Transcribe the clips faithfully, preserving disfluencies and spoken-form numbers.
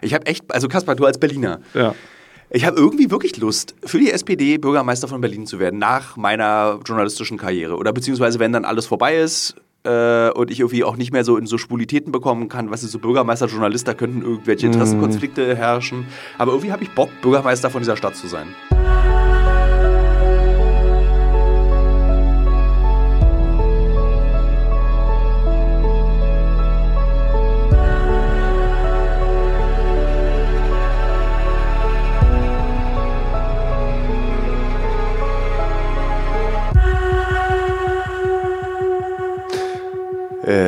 Ich habe echt, also Kaspar, du als Berliner, ja. Ich habe irgendwie wirklich Lust, für die S P D Bürgermeister von Berlin zu werden, nach meiner journalistischen Karriere. Oder beziehungsweise, wenn dann alles vorbei ist äh, und ich irgendwie auch nicht mehr so in so Schwulitäten bekommen kann, was ist so Bürgermeister, Journalist, da könnten irgendwelche Interessenkonflikte herrschen. Aber irgendwie habe ich Bock, Bürgermeister von dieser Stadt zu sein.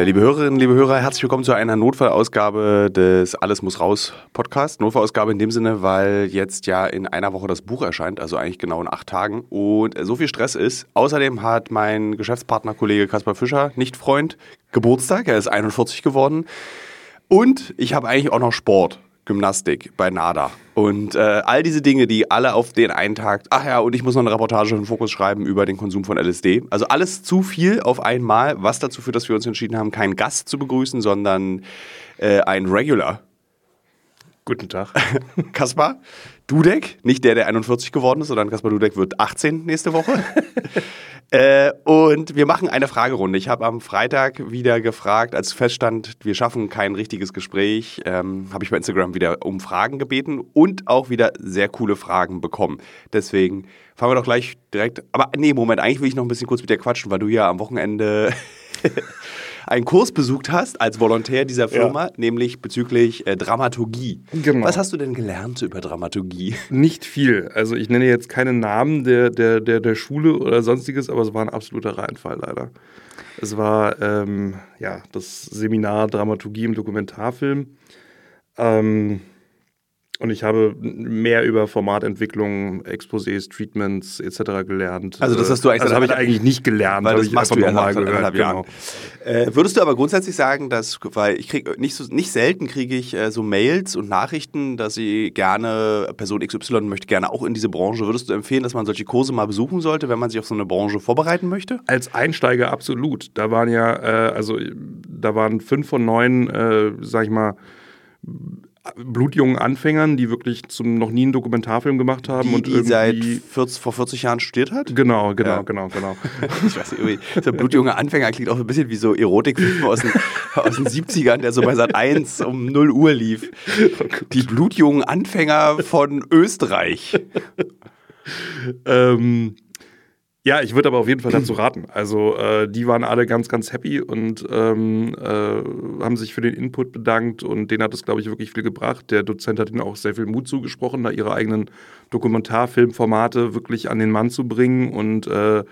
Liebe Hörerinnen, liebe Hörer, herzlich willkommen zu einer Notfallausgabe des Alles muss raus Podcast. Notfallausgabe in dem Sinne, weil jetzt ja in einer Woche das Buch erscheint, also eigentlich genau in acht Tagen und so viel Stress ist. Außerdem hat mein Geschäftspartner, Kollege Kaspar Fischer, nicht Freund, Geburtstag, er ist einundvierzig geworden und ich habe eigentlich auch noch Sport. Gymnastik bei NADA und äh, all diese Dinge, die alle auf den einen Tag, ach ja, und ich muss noch eine Reportage im Fokus schreiben über den Konsum von L S D. Also alles zu viel auf einmal, was dazu führt, dass wir uns entschieden haben, keinen Gast zu begrüßen, sondern äh, einen Regular. Guten Tag. Kaspar Dudek, nicht der, der einundvierzig geworden ist, sondern Kaspar Dudek wird achtzehn nächste Woche. äh, und wir machen eine Fragerunde. Ich habe am Freitag wieder gefragt, als feststand, wir schaffen kein richtiges Gespräch, ähm, habe ich bei Instagram wieder um Fragen gebeten und auch wieder sehr coole Fragen bekommen. Deswegen fangen wir doch gleich direkt, aber nee, Moment, eigentlich will ich noch ein bisschen kurz mit dir quatschen, weil du ja am Wochenende einen Kurs besucht hast als Volontär dieser Firma, ja. nämlich bezüglich äh, Dramaturgie. Genau. Was hast du denn gelernt über Dramaturgie? Nicht viel. Also ich nenne jetzt keine Namen der, der, der, der Schule oder sonstiges, aber es war ein absoluter Reinfall leider. Es war ähm, ja, das Seminar Dramaturgie im Dokumentarfilm. Ähm, und ich habe mehr über Formatentwicklung, Exposés, Treatments et cetera gelernt. Also das hast du eigentlich, also habe ich eigentlich nicht gelernt, weil das ich machst du ja mal gehört. Genau. Äh, würdest du aber grundsätzlich sagen, dass, weil ich kriege nicht so, nicht selten kriege ich äh, so Mails und Nachrichten, dass sie gerne Person X Y möchte gerne auch in diese Branche. Würdest du empfehlen, dass man solche Kurse mal besuchen sollte, wenn man sich auf so eine Branche vorbereiten möchte? Als Einsteiger absolut. Da waren ja äh, also da waren fünf von neun, äh, sag ich mal, blutjungen Anfängern, die wirklich zum noch nie einen Dokumentarfilm gemacht haben. Die, und die seit vierzig, vor vierzig Jahren studiert hat? Genau, genau, ja. genau, genau. Ich weiß nicht, so blutjunge Anfänger klingt auch ein bisschen wie so Erotikfilm aus den, aus den siebzigern, der so bei Sat eins um null Uhr lief. Die blutjungen Anfänger von Österreich. ähm, ja, ich würde aber auf jeden Fall dazu raten. Also äh, die waren alle ganz, ganz happy und ähm, äh, haben sich für den Input bedankt und denen hat es, glaube ich, wirklich viel gebracht. Der Dozent hat ihnen auch sehr viel Mut zugesprochen, da ihre eigenen Dokumentarfilmformate wirklich an den Mann zu bringen und äh,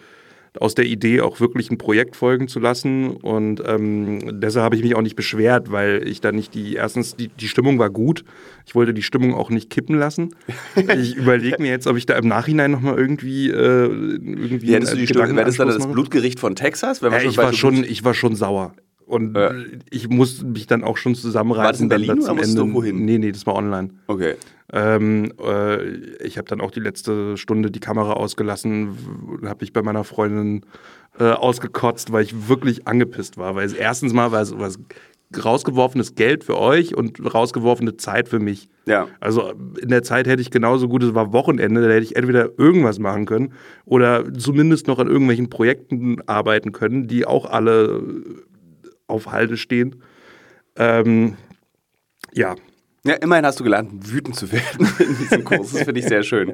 aus der Idee auch wirklich ein Projekt folgen zu lassen. Und ähm, deshalb habe ich mich auch nicht beschwert, weil ich da nicht die, erstens, die, die Stimmung war gut. Ich wollte die Stimmung auch nicht kippen lassen. Ich überlege mir jetzt, ob ich da im Nachhinein nochmal irgendwie, äh, irgendwie ja, einen Gedanken Wäre das dann das Blutgericht von Texas? Wenn man ja, ich, war schon, ich war schon sauer. Und ja. ich musste mich dann auch schon zusammenreißen. War das in Berlin oder musst du wohin? Nee, nee, das war online. Okay. Ähm, äh, ich habe dann auch die letzte Stunde die Kamera ausgelassen, habe mich bei meiner Freundin äh, ausgekotzt, weil ich wirklich angepisst war. Weil es erstens mal war es was rausgeworfenes Geld für euch und rausgeworfene Zeit für mich. Ja. Also in der Zeit hätte ich genauso gut, es war Wochenende, da hätte ich entweder irgendwas machen können oder zumindest noch an irgendwelchen Projekten arbeiten können, die auch alle auf Halde stehen. Ähm, ja. Ja, immerhin hast du gelernt, wütend zu werden in diesem Kurs. Das finde ich sehr schön.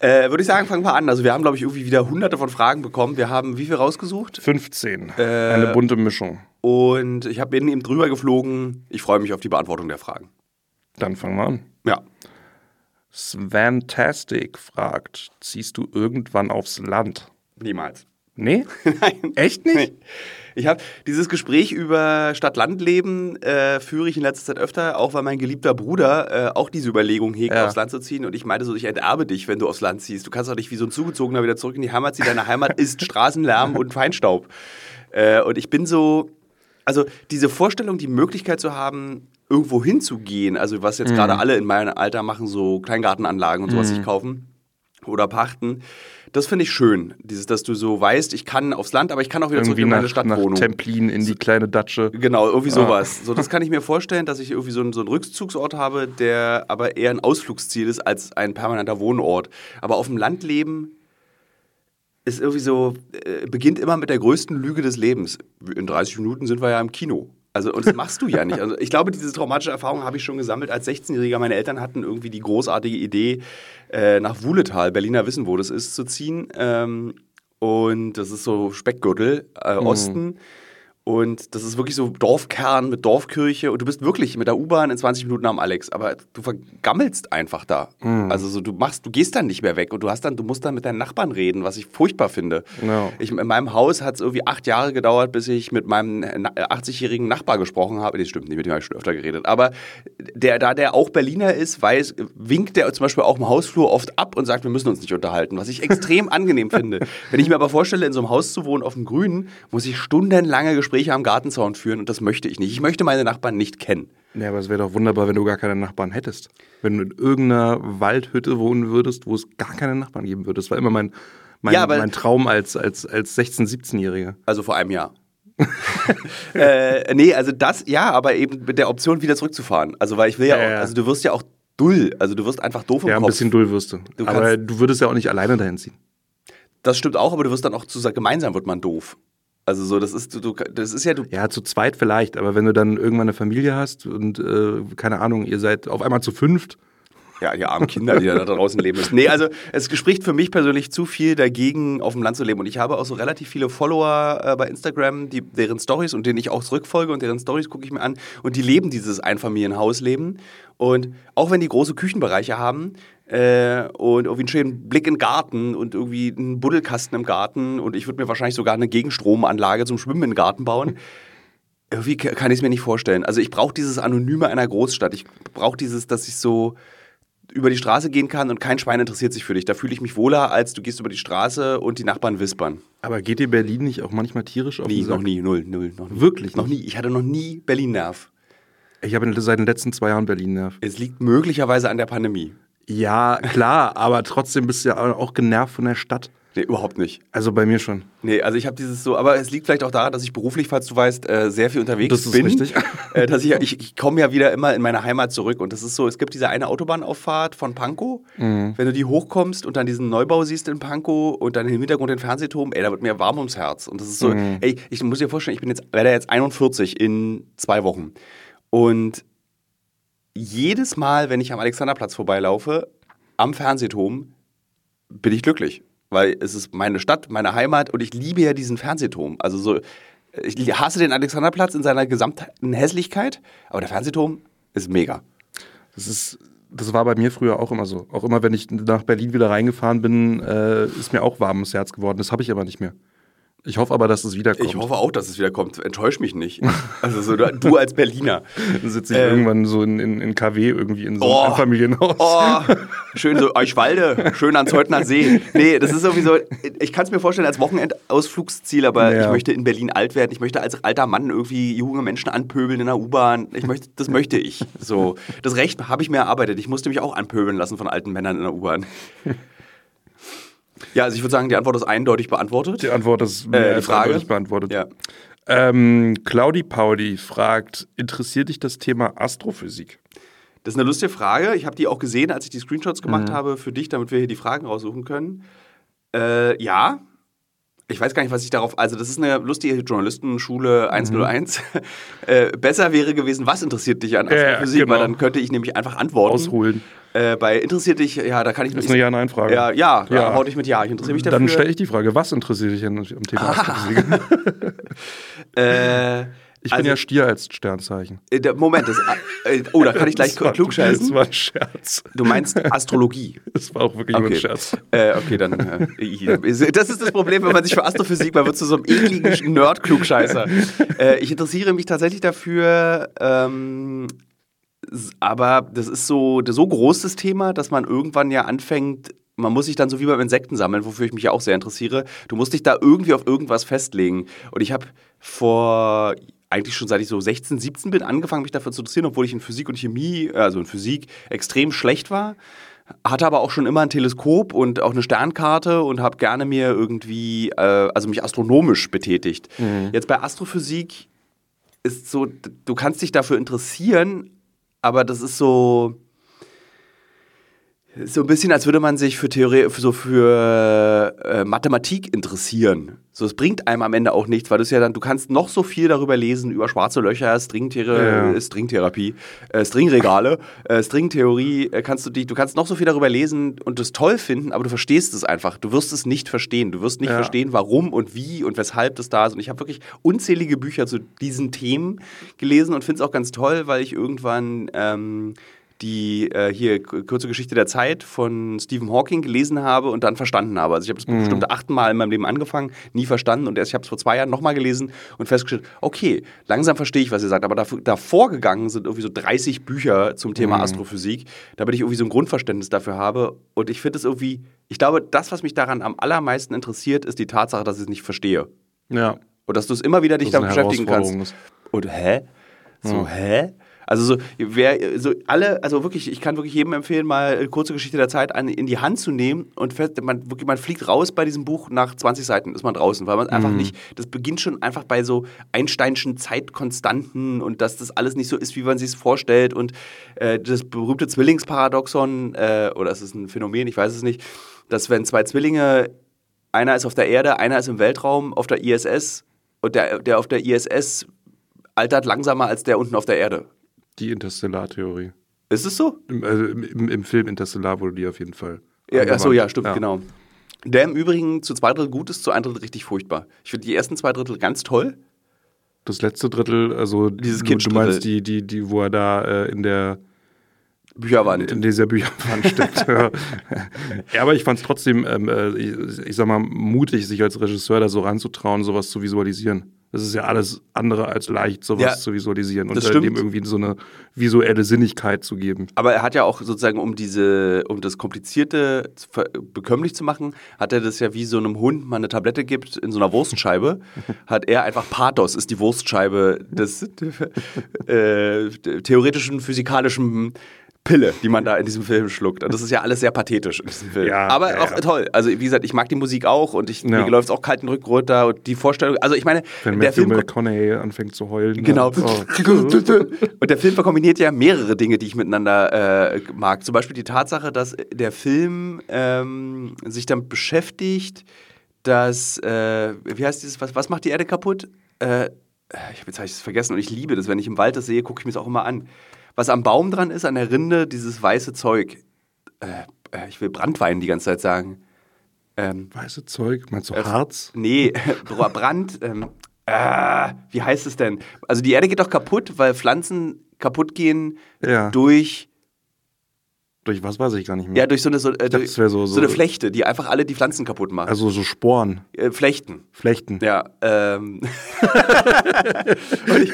Äh, Würde ich sagen, fangen wir an. Also wir haben, glaube ich, irgendwie wieder hunderte von Fragen bekommen. Wir haben wie viel rausgesucht? fünfzehn. Äh, Eine bunte Mischung. Und ich habe eben drüber geflogen. Ich freue mich auf die Beantwortung der Fragen. Dann fangen wir an. Ja. Svantastic fragt, ziehst du irgendwann aufs Land? Niemals. Nee? Nein. Echt nicht? Nee. Ich habe dieses Gespräch über Stadt-Land-Leben äh, führe ich in letzter Zeit öfter, auch weil mein geliebter Bruder äh, auch diese Überlegung hegt, ja. aufs Land zu ziehen. Und ich meinte so, ich enterbe dich, wenn du aufs Land ziehst. Du kannst doch nicht wie so ein Zugezogener wieder zurück in die Heimat ziehen. Deine Heimat ist Straßenlärm und Feinstaub. Äh, und ich bin so, also diese Vorstellung, die Möglichkeit zu haben, irgendwo hinzugehen, also was jetzt mhm. gerade alle in meinem Alter machen, so Kleingartenanlagen und sowas mhm. sich kaufen. oder pachten. Das finde ich schön, dieses, dass du so weißt, ich kann aufs Land, aber ich kann auch wieder irgendwie zurück in meine nach, Stadtwohnung. Nach Templin in die kleine Datsche. Genau, irgendwie sowas. Ah. So, das kann ich mir vorstellen, dass ich irgendwie so einen, so einen Rückzugsort habe, der aber eher ein Ausflugsziel ist als ein permanenter Wohnort. Aber auf dem Land leben ist irgendwie so, äh, beginnt immer mit der größten Lüge des Lebens. In dreißig Minuten sind wir ja im Kino. Also, und das machst du ja nicht. Also, ich glaube, diese traumatische Erfahrung habe ich schon gesammelt als sechzehnjähriger. Meine Eltern hatten irgendwie die großartige Idee, äh, nach Wuhletal, Berliner Wissen, wo das ist, zu ziehen. Ähm, und das ist so Speckgürtel, äh, mhm. Osten. Und das ist wirklich so Dorfkern mit Dorfkirche. Und du bist wirklich mit der U-Bahn in zwanzig Minuten am Alex. Aber du vergammelst einfach da. Mhm. Also, so, du machst, du gehst dann nicht mehr weg. Und du, hast dann, du musst dann mit deinen Nachbarn reden, was ich furchtbar finde. No. Ich, in meinem Haus hat es irgendwie acht Jahre gedauert, bis ich mit meinem achtzigjährigen Nachbar gesprochen habe. Nee, stimmt nicht, mit dem habe ich schon öfter geredet. Aber der, da der auch Berliner ist, weiß, winkt der zum Beispiel auch im Hausflur oft ab und sagt, wir müssen uns nicht unterhalten. Was ich extrem angenehm finde. Wenn ich mir aber vorstelle, in so einem Haus zu wohnen auf dem Grünen, muss ich stundenlange Gespräche am Gartenzaun führen, und das möchte ich nicht. Ich möchte meine Nachbarn nicht kennen. Ja, aber es wäre doch wunderbar, wenn du gar keine Nachbarn hättest. Wenn du in irgendeiner Waldhütte wohnen würdest, wo es gar keine Nachbarn geben würde. Das war immer mein, mein, ja, mein Traum als, als, als sechzehn-, siebzehnjähriger. Also vor einem Jahr. äh, nee, also das, ja, aber eben mit der Option, wieder zurückzufahren. Also, weil ich will ja, ja, auch, ja. Also du wirst ja auch dull. Also du wirst einfach doof im ja, Kopf. Ja, ein bisschen dull wirst du. du aber du würdest ja auch nicht alleine dahin ziehen. Das stimmt auch, aber du wirst dann auch zu, gemeinsam wird man doof. Also so, das ist, du, das ist ja... Du ja, zu zweit vielleicht, aber wenn du dann irgendwann eine Familie hast und, äh, keine Ahnung, ihr seid auf einmal zu fünft. Ja, die armen Kinder, die da draußen leben müssen. Nee, also es spricht für mich persönlich zu viel dagegen, auf dem Land zu leben. Und ich habe auch so relativ viele Follower äh, bei Instagram, die, deren Stories und denen ich auch zurückfolge und deren Stories gucke ich mir an. Und die leben dieses Einfamilienhausleben. Und auch wenn die große Küchenbereiche haben... Äh, und irgendwie einen schönen Blick in den Garten und irgendwie einen Buddelkasten im Garten, und ich würde mir wahrscheinlich sogar eine Gegenstromanlage zum Schwimmen in den Garten bauen. Irgendwie kann ich es mir nicht vorstellen. Also ich brauche dieses Anonyme einer Großstadt. Ich brauche dieses, dass ich so über die Straße gehen kann und kein Schwein interessiert sich für dich. Da fühle ich mich wohler, als du gehst über die Straße und die Nachbarn wispern. Aber geht dir Berlin nicht auch manchmal tierisch auf den Sack? Nie, noch nie, null, null. Noch nie. Wirklich? Noch nie. Ich hatte noch nie Berlin-Nerv. Ich habe seit den letzten zwei Jahren Berlin-Nerv. Es liegt möglicherweise an der Pandemie. Ja, klar, aber trotzdem bist du ja auch genervt von der Stadt. Nee, überhaupt nicht. Also bei mir schon. Nee, also ich habe dieses so, aber es liegt vielleicht auch daran, dass ich beruflich, falls du weißt, äh, sehr viel unterwegs das ist bin. Richtig. Äh, dass ich ich, ich komme ja wieder immer in meine Heimat zurück, und das ist so, es gibt diese eine Autobahnauffahrt von Pankow, mhm. wenn du die hochkommst und dann diesen Neubau siehst in Pankow und dann im Hintergrund den Fernsehturm, ey, da wird mir warm ums Herz, und das ist so, mhm. ey, ich muss dir vorstellen, ich bin jetzt, werde jetzt einundvierzig in zwei Wochen, und jedes Mal, wenn ich am Alexanderplatz vorbeilaufe, am Fernsehturm, bin ich glücklich. Weil es ist meine Stadt, meine Heimat, und ich liebe ja diesen Fernsehturm. Also so, ich hasse den Alexanderplatz in seiner gesamten Hässlichkeit, aber der Fernsehturm ist mega. Das ist, das war bei mir früher auch immer so. Auch immer, wenn ich nach Berlin wieder reingefahren bin, äh, ist mir auch warm ins Herz geworden. Das habe ich aber nicht mehr. Ich hoffe aber, dass es wiederkommt. Ich hoffe auch, dass es wiederkommt. Enttäusch mich nicht. Also so, du als Berliner. Dann sitze ich ähm, irgendwann so in, in, in K W irgendwie in so einem oh, Einfamilienhaus. Oh, schön so Eichwalde, schön ans Heutner See. Nee, das ist sowieso, ich kann es mir vorstellen als Wochenendausflugsziel, aber ja. ich möchte in Berlin alt werden. Ich möchte als alter Mann irgendwie junge Menschen anpöbeln in der U-Bahn. Ich möchte, das möchte ich. So. Das Recht habe ich mir erarbeitet. Ich musste mich auch anpöbeln lassen von alten Männern in der U-Bahn. Ja, also ich würde sagen, die Antwort ist eindeutig beantwortet. Die Antwort ist mehr äh, als eindeutig beantwortet. Ja. Ähm, Claudi Pauli fragt, interessiert dich das Thema Astrophysik? Das ist eine lustige Frage. Ich habe die auch gesehen, als ich die Screenshots gemacht mhm. habe für dich, damit wir hier die Fragen raussuchen können. Äh, ja. Ich weiß gar nicht, was ich darauf... Also das ist eine lustige Journalistenschule eins null eins. Mhm. äh, besser wäre gewesen, was interessiert dich an Astrophysik? Ja, genau. Weil dann könnte ich nämlich einfach antworten. Ausholen. Äh, bei interessiert dich... Ja, da kann ich... Das ist eine Ja-Nein-Frage. Ja, ja, ja. Da haut ich mit Ja. Ich interessiere mich dafür. Dann stelle ich die Frage, was interessiert dich am Thema ah. Astrophysik? äh, ich bin also, ja Stier als Sternzeichen. Äh, Moment. Das, äh, oh, da kann ich gleich klugscheißen. Das war ein Scherz. Du meinst Astrologie. Das war auch wirklich okay. Nur ein Scherz. Äh, okay, dann... Äh, das ist das Problem, wenn man sich für Astrophysik... Man wird zu so einem ekligen Nerd-Klugscheißer. Äh, ich interessiere mich tatsächlich dafür... Ähm, aber das ist so, so groß das Thema, dass man irgendwann ja anfängt, man muss sich dann so wie beim Insekten sammeln, wofür ich mich ja auch sehr interessiere, du musst dich da irgendwie auf irgendwas festlegen. Und ich habe vor, eigentlich schon seit ich so sechzehn, siebzehn bin, angefangen, mich dafür zu interessieren, obwohl ich in Physik und Chemie, also in Physik, extrem schlecht war. Hatte aber auch schon immer ein Teleskop und auch eine Sternkarte und habe gerne mir irgendwie, äh, also mich astronomisch betätigt. Mhm. Jetzt bei Astrophysik ist so, du kannst dich dafür interessieren, aber das ist so, so ein bisschen, als würde man sich für Theorie, für, so für äh, Mathematik interessieren. So, es bringt einem am Ende auch nichts, weil du es ja dann, du kannst noch so viel darüber lesen, über schwarze Löcher, Stringtiere, ja. Stringtherapie, äh, Stringregale, äh, Stringtheorie, äh, kannst du dich, du kannst noch so viel darüber lesen und es toll finden, aber du verstehst es einfach. Du wirst es nicht verstehen. Du wirst nicht ja. verstehen, warum und wie und weshalb das da ist. Und ich habe wirklich unzählige Bücher zu diesen Themen gelesen und finde es auch ganz toll, weil ich irgendwann ähm, die äh, hier Kurze Geschichte der Zeit von Stephen Hawking gelesen habe und dann verstanden habe. Also ich habe es mhm. bestimmt achtmal in meinem Leben angefangen, nie verstanden und erst ich habe es vor zwei Jahren nochmal gelesen und festgestellt, okay, langsam verstehe ich, was ihr sagt, aber davor, davor gegangen sind irgendwie so dreißig Bücher zum Thema mhm. Astrophysik, damit ich irgendwie so ein Grundverständnis dafür habe und ich finde es irgendwie, ich glaube, das, was mich daran am allermeisten interessiert, ist die Tatsache, dass ich es nicht verstehe. Ja. Und dass du es immer wieder dich damit beschäftigen kannst. Ist. Und hä? So, ja. hä? Also so, wer, so alle, also wirklich, ich kann wirklich jedem empfehlen, mal Kurze Geschichte der Zeit an, in die Hand zu nehmen und fest, man, wirklich, man fliegt raus bei diesem Buch, nach zwanzig Seiten ist man draußen, weil man mhm. einfach nicht, das beginnt schon einfach bei so einsteinschen Zeitkonstanten und dass das alles nicht so ist, wie man sich es vorstellt und äh, das berühmte Zwillingsparadoxon, äh, oder ist es ein Phänomen, ich weiß es nicht, dass wenn zwei Zwillinge, einer ist auf der Erde, einer ist im Weltraum, auf der I S S und der, der auf der I S S altert langsamer als der unten auf der Erde. Die Interstellar-Theorie. Ist es so? Im, also im, im Film Interstellar wurde die auf jeden Fall. Ja, achso, ja, stimmt, ja. genau. Der im Übrigen zu zwei Drittel gut ist, zu ein Drittel richtig furchtbar. Ich finde die ersten zwei Drittel ganz toll. Das letzte Drittel, also dieses Kind. Du meinst die, die, die, wo er da äh, in der Bücherwand. In dieser Bücherwand steckt. ja. ja, aber ich fand es trotzdem, ähm, ich, ich sag mal, mutig, sich als Regisseur da so ranzutrauen, sowas zu visualisieren. Das ist ja alles andere als leicht, sowas ja, zu visualisieren und äh, dem irgendwie so eine visuelle Sinnigkeit zu geben. Aber er hat ja auch sozusagen, um diese, um das Komplizierte bekömmlich zu machen, hat er das ja wie so einem Hund mal eine Tablette gibt in so einer Wurstscheibe, hat er einfach Pathos, ist die Wurstscheibe des äh, theoretischen, physikalischen Pille, die man da in diesem Film schluckt. Und das ist ja alles sehr pathetisch in diesem Film. Ja, aber ja, auch ja. toll. Also wie gesagt, ich mag die Musik auch und ich, ja. mir läuft es auch kalten Rücken runter und die Vorstellung, also ich meine... Wenn der Matthew Film McConaughey anfängt zu heulen. Genau. Dann, oh. Und der Film verkombiniert ja mehrere Dinge, die ich miteinander äh, mag. Zum Beispiel die Tatsache, dass der Film ähm, sich damit beschäftigt, dass, äh, wie heißt dieses, was, was macht die Erde kaputt? Äh, ich hab jetzt hab ich es vergessen und ich liebe das. Wenn ich im Wald das sehe, gucke ich mir das auch immer an. Was am Baum dran ist, an der Rinde, dieses weiße Zeug. Äh, ich will Brandwein die ganze Zeit sagen. Ähm, weiße Zeug? Meinst du äh, Harz? Nee, Brand. Ähm, äh, wie heißt es denn? Also die Erde geht doch kaputt, weil Pflanzen kaputt gehen ja. durch... Durch was weiß ich gar nicht mehr. Ja, durch so eine, so, äh, dachte, durch, so, so so eine Flechte, die einfach alle die Pflanzen kaputt macht. Also so Sporen. Äh, Flechten. Flechten. Ja. Ähm. und ich,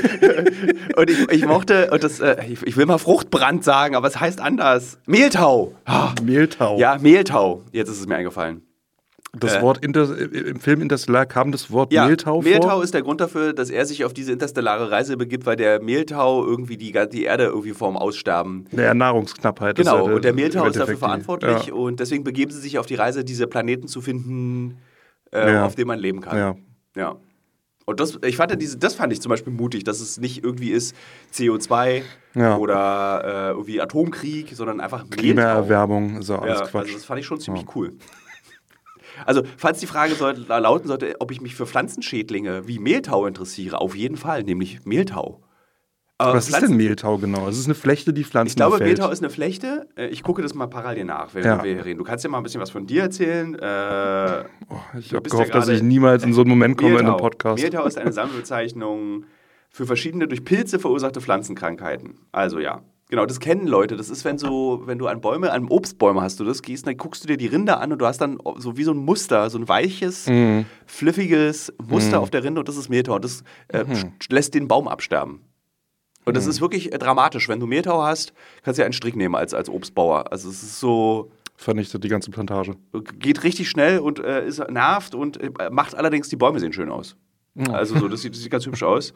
und ich, ich mochte, und das, äh, ich, ich will mal Fruchtbrand sagen, aber es heißt anders. Mehltau. Ah. Mehltau. Ja, Mehltau. Jetzt ist es mir eingefallen. Das äh, Wort Inter, im Film Interstellar kam das Wort ja, Mehltau vor? Mehltau ist der Grund dafür, dass er sich auf diese interstellare Reise begibt, weil der Mehltau irgendwie die, die Erde irgendwie vorm Aussterben. Naja, Nahrungsknappheit. Genau, ist ja und der Mehltau ist dafür verantwortlich ja. und deswegen begeben sie sich auf die Reise, diese Planeten zu finden, äh, ja. auf denen man leben kann. Ja. ja. Und das, ich fand diese, das fand ich zum Beispiel mutig, dass es nicht irgendwie ist C O zwei ja. oder äh, irgendwie Atomkrieg, sondern einfach Mehltau. Klimaerwärmung ist auch alles ja, Quatsch. Also das fand ich schon ziemlich ja. cool. Also, falls die Frage sollte, lauten sollte, ob ich mich für Pflanzenschädlinge wie Mehltau interessiere, auf jeden Fall, nämlich Mehltau. Aber was Pflanzen- ist denn Mehltau genau? Es ist eine Flechte, die Pflanzen Ich glaube, befällt. Mehltau ist eine Flechte. Ich gucke das mal parallel nach, wenn ja. wir hier reden. Du kannst ja mal ein bisschen was von dir erzählen. Äh, oh, ich habe gehofft, ja dass ich niemals in so einen Moment komme Mehltau. in einem Podcast. Mehltau ist eine Sammelbezeichnung für verschiedene durch Pilze verursachte Pflanzenkrankheiten. Also ja. Genau, das kennen Leute. Das ist, wenn so, wenn du an Bäume, an Obstbäume hast du das, gehst, dann guckst du dir die Rinde an und du hast dann so wie so ein Muster, so ein weiches, mm. fluffiges Muster mm. auf der Rinde und das ist Mehltau. Und das äh, mhm. lässt den Baum absterben. Und mhm. das ist wirklich äh, dramatisch. Wenn du Mehltau hast, kannst du ja einen Strick nehmen als, als Obstbauer. Also es ist so... Vernichtet die ganze Plantage. Geht richtig schnell und äh, ist nervt und äh, macht allerdings, die Bäume sehen schön aus. Mhm. Also so, das sieht, das sieht ganz hübsch aus.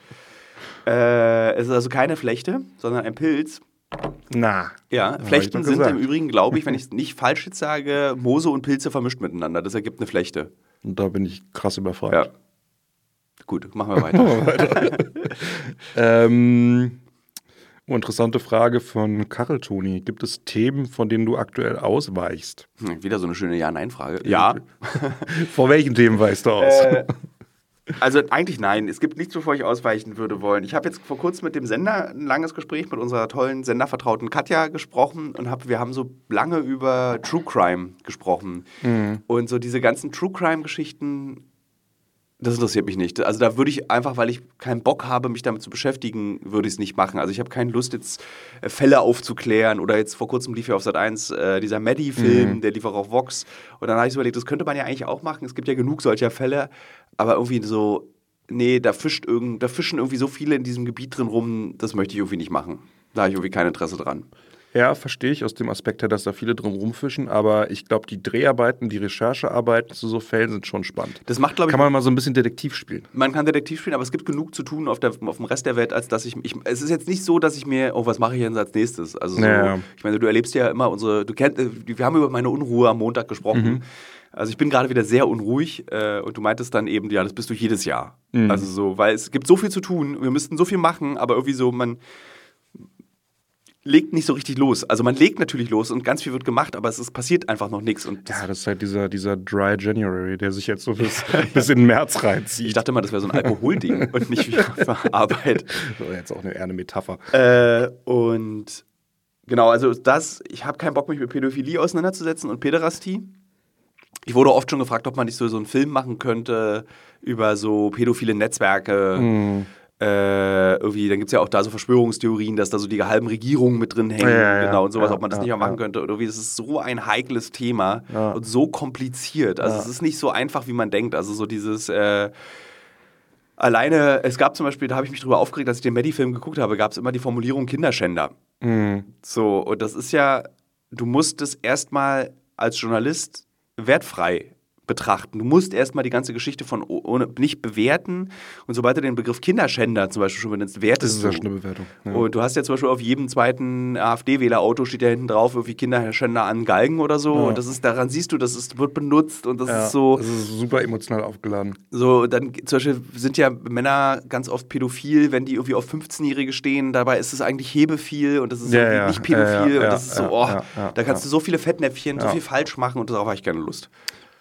Äh, es ist also keine Flechte, sondern ein Pilz. Na. Ja, Flechten sind gesagt. Im Übrigen, glaube ich, wenn ich es nicht falsch jetzt sage, Moose und Pilze vermischt miteinander. Das ergibt eine Flechte. Und da bin ich krass überfragt. Ja. Gut, machen wir weiter. Machen wir weiter. ähm, interessante Frage von Karel Toni. Gibt es Themen, von denen du aktuell ausweichst? Hm, wieder so eine schöne Ja-Nein-Frage. Ja. Vor welchen Themen weichst du aus? Äh. Also eigentlich nein, es gibt nichts, wovor ich ausweichen würde wollen. Ich habe jetzt vor kurzem mit dem Sender ein langes Gespräch mit unserer tollen Sendervertrauten Katja gesprochen und hab, wir haben so lange über True Crime gesprochen. Mhm. Und so diese ganzen True Crime Geschichten, das interessiert mich nicht. Also da würde ich einfach, weil ich keinen Bock habe, mich damit zu beschäftigen, würde ich es nicht machen. Also ich habe keine Lust, jetzt Fälle aufzuklären. Oder jetzt vor kurzem lief ja auf Sat eins äh, dieser Maddie-Film, mhm. der lief auch auf Vox. Und dann habe ich so überlegt, das könnte man ja eigentlich auch machen. Es gibt ja genug solcher Fälle. Aber irgendwie so, nee, da, fischt irgend, da fischen irgendwie so viele in diesem Gebiet drin rum, das möchte ich irgendwie nicht machen. Da habe ich irgendwie kein Interesse dran. Ja, verstehe ich aus dem Aspekt her, dass da viele drum rumfischen, aber ich glaube, die Dreharbeiten, die Recherchearbeiten zu so Fällen sind schon spannend. Das macht, glaube ich... Kann man mal so ein bisschen Detektiv spielen. Man kann Detektiv spielen, aber es gibt genug zu tun auf, der, auf dem Rest der Welt, als dass ich, ich... Es ist jetzt nicht so, dass ich mir, oh, was mache ich denn als nächstes? Also so, naja. Ich meine, du erlebst ja immer unsere... Du kennst, wir haben über meine Unruhe am Montag gesprochen. Mhm. Also ich bin gerade wieder sehr unruhig äh, und du meintest dann eben, ja, das bist du jedes Jahr. Mhm. Also so, weil es gibt so viel zu tun, wir müssten so viel machen, aber irgendwie so, man... legt nicht so richtig los. Also man legt natürlich los und ganz viel wird gemacht, aber es ist, passiert einfach noch nichts. Und das ja, das ist halt dieser, dieser Dry January, der sich jetzt so bis, bis in den März reinzieht. Ich dachte mal, das wäre so ein Alkoholding und nicht wie Arbeit. Das war jetzt auch eine, eher eine Metapher. Äh, und genau, also das, ich habe keinen Bock, mich mit Pädophilie auseinanderzusetzen und Päderastie. Ich wurde oft schon gefragt, ob man nicht so, so einen Film machen könnte über so pädophile Netzwerke. Mm. Äh, irgendwie, dann gibt es ja auch da so Verschwörungstheorien, dass da so die halben Regierungen mit drin hängen, ja, ja, genau, und sowas, ja, ob man das ja, nicht mal machen ja. könnte. Und irgendwie, das ist so ein heikles Thema ja. und so kompliziert. Also ja. es ist nicht so einfach, wie man denkt. Also so dieses äh, alleine, es gab zum Beispiel, da habe ich mich drüber aufgeregt, als ich den Maddie-Film geguckt habe, gab es immer die Formulierung Kinderschänder. Mhm. So, und das ist ja, du musst es erstmal als Journalist wertfrei betrachten. Du musst erstmal die ganze Geschichte von ohne, nicht bewerten und sobald du den Begriff Kinderschänder zum Beispiel schon benutzt, wertest du. Das ist ja schon eine Bewertung. Ja. Und du hast ja zum Beispiel auf jedem zweiten AfD-Wählerauto steht ja hinten drauf, irgendwie Kinderschänder an Galgen oder so. Ja. Und das ist, daran siehst du, das ist, wird benutzt und das ja, ist so. Das ist super emotional aufgeladen. So, dann zum Beispiel sind ja Männer ganz oft pädophil, wenn die irgendwie auf fünfzehnjährige stehen. Dabei ist es eigentlich hebephil und das ist ja, ja, nicht pädophil. Ja, ja, und das ist ja, so, oh, ja, ja, da kannst ja. du so viele Fettnäpfchen, ja. so viel falsch machen und darauf habe ich keine Lust.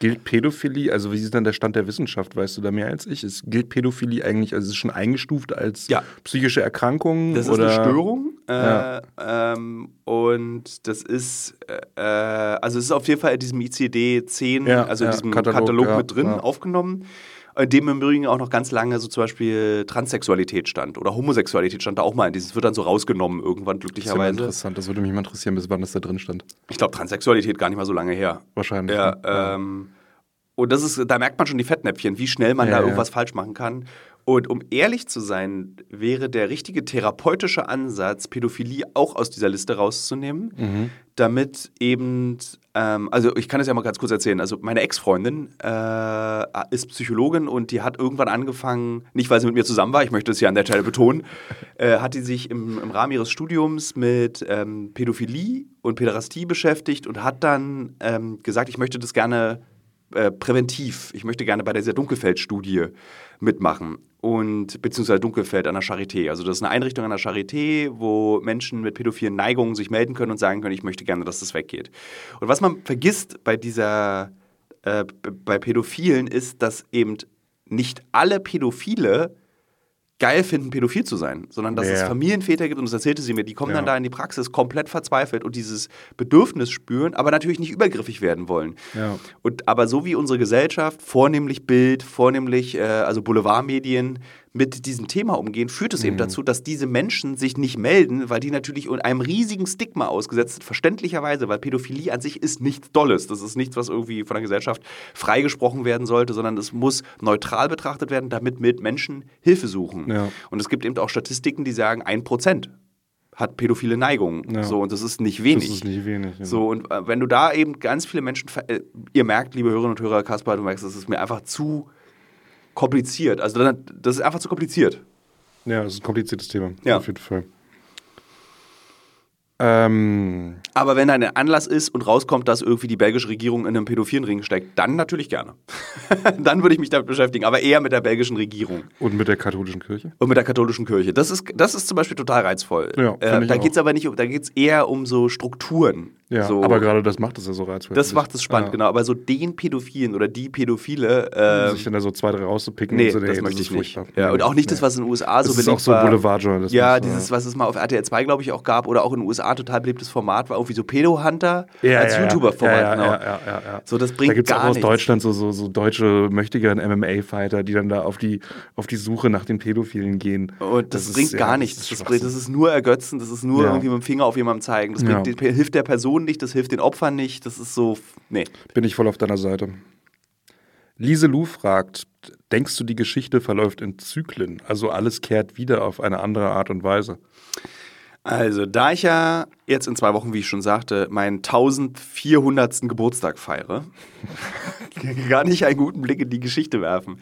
Gilt Pädophilie, also wie ist dann der Stand der Wissenschaft, weißt du da mehr als ich? Es gilt Pädophilie eigentlich, also es ist schon eingestuft als ja. psychische Erkrankung? Das ist oder? Eine Störung äh, ja. ähm, und das ist, äh, also es ist auf jeden Fall in diesem I C D zehn, ja, also in ja, diesem Katalog, Katalog ja, mit drin ja. aufgenommen, in dem im Übrigen auch noch ganz lange so zum Beispiel Transsexualität stand oder Homosexualität stand da auch mal in dieses, wird dann so rausgenommen irgendwann glücklicherweise. Das ist interessant, das würde mich mal interessieren, bis wann das da drin stand. Ich glaube Transsexualität gar nicht mal so lange her. Wahrscheinlich. Ja, ja. Ähm, und das ist, da merkt man schon die Fettnäpfchen, wie schnell man ja, da irgendwas ja. falsch machen kann. Und um ehrlich zu sein, wäre der richtige therapeutische Ansatz, Pädophilie auch aus dieser Liste rauszunehmen, mhm. damit eben, ähm, also ich kann das ja mal ganz kurz erzählen, also meine Ex-Freundin äh, ist Psychologin und die hat irgendwann angefangen, nicht weil sie mit mir zusammen war, ich möchte es hier an der Stelle betonen, äh, hat die sich im, im Rahmen ihres Studiums mit ähm, Pädophilie und Päderastie beschäftigt und hat dann ähm, gesagt, ich möchte das gerne äh, präventiv, ich möchte gerne bei dieser Dunkelfeld-Studie mitmachen. Und beziehungsweise Dunkelfeld an der Charité. Also das ist eine Einrichtung an der Charité, wo Menschen mit pädophilen Neigungen sich melden können und sagen können, ich möchte gerne, dass das weggeht. Und was man vergisst bei dieser, äh, bei Pädophilen ist, dass eben nicht alle Pädophile geil finden, pädophil zu sein, sondern dass ja. es Familienväter gibt, und das erzählte sie mir, die kommen ja. dann da in die Praxis komplett verzweifelt und dieses Bedürfnis spüren, aber natürlich nicht übergriffig werden wollen. Ja. Und, aber so wie unsere Gesellschaft, vornehmlich Bild, vornehmlich äh, also Boulevardmedien, mit diesem Thema umgehen, führt es mhm. eben dazu, dass diese Menschen sich nicht melden, weil die natürlich einem riesigen Stigma ausgesetzt sind, verständlicherweise, weil Pädophilie an sich ist nichts Dolles. Das ist nichts, was irgendwie von der Gesellschaft freigesprochen werden sollte, sondern es muss neutral betrachtet werden, damit mit Menschen Hilfe suchen. Ja. Und es gibt eben auch Statistiken, die sagen, ein Prozent hat pädophile Neigungen. Ja. So, und das ist nicht wenig. Das ist nicht wenig. Ja. So, und äh, wenn du da eben ganz viele Menschen, ver- äh, ihr merkt, liebe Hörerinnen und Hörer, Kaspar, du merkst, das ist mir einfach zu kompliziert. Also das ist einfach zu kompliziert. Ja, das ist ein kompliziertes Thema. Ja. Auf jeden Fall. Ähm, Aber wenn da ein Anlass ist und rauskommt, dass irgendwie die belgische Regierung in einem pädophilen Ring steckt, dann natürlich gerne. Dann würde ich mich damit beschäftigen. Aber eher mit der belgischen Regierung. Und mit der katholischen Kirche? Und mit der katholischen Kirche. Das ist, das ist zum Beispiel total reizvoll. Ja, äh, da geht es aber nicht um, da geht es eher um so Strukturen. Ja, so, aber gerade das macht es ja so reizvoll. Das macht es spannend, ah. genau. Aber so den Pädophilen oder die Pädophile. Äh, sich dann da so zwei, drei rauszupicken. Nee, und so, nee, das, das möchte ich nicht. Ja, und auch nicht nee. das, was in den U S A so das beliebt war. Das ist auch so Boulevardjournalismus. Ja, dieses, was es mal auf R T L zwei, glaube ich, auch gab oder auch in den U S A total beliebtes Format war, irgendwie so Pedo-Hunter ja, als ja, YouTuber-Format. Ja, ja, genau. ja, ja, ja, ja. So, das bringt da gibt's gar nichts. Da gibt es auch aus Deutschland so, so, so deutsche möchtegern M M A-Fighter, die dann da auf die, auf die Suche nach den Pädophilen gehen. Und das, das bringt ist, gar ja, nichts. Das, das ist nur ergötzen, das ist nur irgendwie mit dem Finger auf jemandem zeigen. Das hilft der Person nicht, das hilft den Opfern nicht, das ist so, nee. Bin ich voll auf deiner Seite. Lise Lu fragt, denkst du, die Geschichte verläuft in Zyklen? Also alles kehrt wieder auf eine andere Art und Weise. Also da ich ja jetzt in zwei Wochen, wie ich schon sagte, meinen vierzehnhundertsten Geburtstag feiere, gar nicht einen guten Blick in die Geschichte werfen.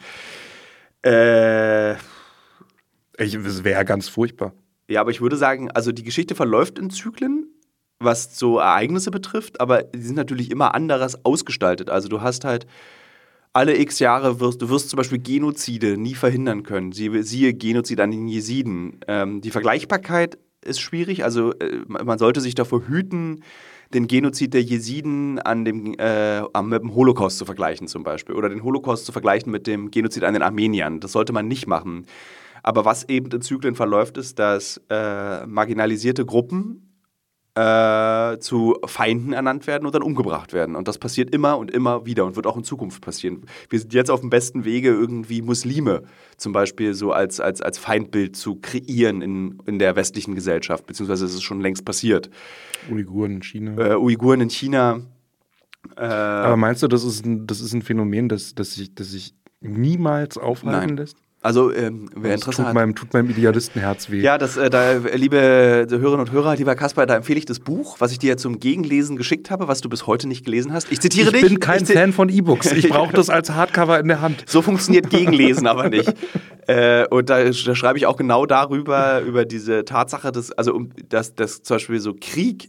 Äh, es wäre ganz furchtbar. Ja, aber ich würde sagen, also die Geschichte verläuft in Zyklen, was so Ereignisse betrifft, aber die sind natürlich immer anders ausgestaltet. Also du hast halt alle x Jahre, wirst du wirst zum Beispiel Genozide nie verhindern können. Sie, siehe Genozid an den Jesiden. Ähm, die Vergleichbarkeit ist schwierig, also äh, man sollte sich davor hüten, den Genozid der Jesiden an dem, äh, mit dem Holocaust zu vergleichen zum Beispiel. Oder den Holocaust zu vergleichen mit dem Genozid an den Armeniern. Das sollte man nicht machen. Aber was eben in Zyklen verläuft, ist, dass äh, marginalisierte Gruppen Äh, zu Feinden ernannt werden und dann umgebracht werden. Und das passiert immer und immer wieder und wird auch in Zukunft passieren. Wir sind jetzt auf dem besten Wege, irgendwie Muslime zum Beispiel so als, als, als Feindbild zu kreieren in, in der westlichen Gesellschaft, beziehungsweise es ist schon längst passiert. Uiguren in China. Äh, Uiguren in China. Äh, Aber meinst du, das ist ein, das ist ein Phänomen, das, das, sich, das sich niemals aufhalten Nein. lässt? Also, ähm, wer das Interesse tut hat. Meinem, tut meinem Idealistenherz weh. Ja, das, äh, da, liebe Hörerinnen und Hörer, lieber Kasper, da empfehle ich das Buch, was ich dir zum Gegenlesen geschickt habe, was du bis heute nicht gelesen hast. Ich zitiere ich dich. Ich bin kein ich Fan von E-Books. Ich brauche das als Hardcover in der Hand. So funktioniert Gegenlesen aber nicht. Äh, und da, da schreibe ich auch genau darüber, über diese Tatsache, dass, also, dass, dass zum Beispiel so Krieg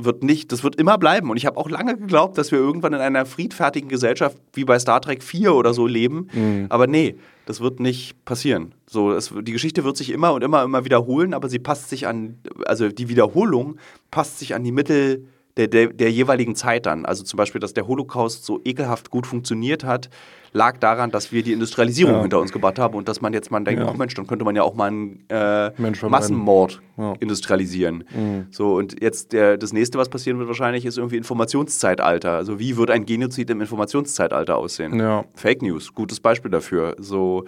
wird nicht, das wird immer bleiben. Und ich habe auch lange geglaubt, dass wir irgendwann in einer friedfertigen Gesellschaft wie bei Star Trek vier oder so leben. Mhm. Aber nee, das wird nicht passieren. So, es, die Geschichte wird sich immer und immer immer wiederholen, aber sie passt sich an, also die Wiederholung passt sich an die Mittel der, der, der jeweiligen Zeit an. Also zum Beispiel, dass der Holocaust so ekelhaft gut funktioniert hat, lag daran, dass wir die Industrialisierung ja. hinter uns gebracht haben und dass man jetzt mal denkt, ja. oh Mensch, dann könnte man ja auch mal einen äh, Massenmord ja. industrialisieren. Mhm. So, und jetzt der, das nächste, was passieren wird wahrscheinlich, ist irgendwie Informationszeitalter. Also wie wird ein Genozid im Informationszeitalter aussehen? Ja. Fake News, gutes Beispiel dafür. So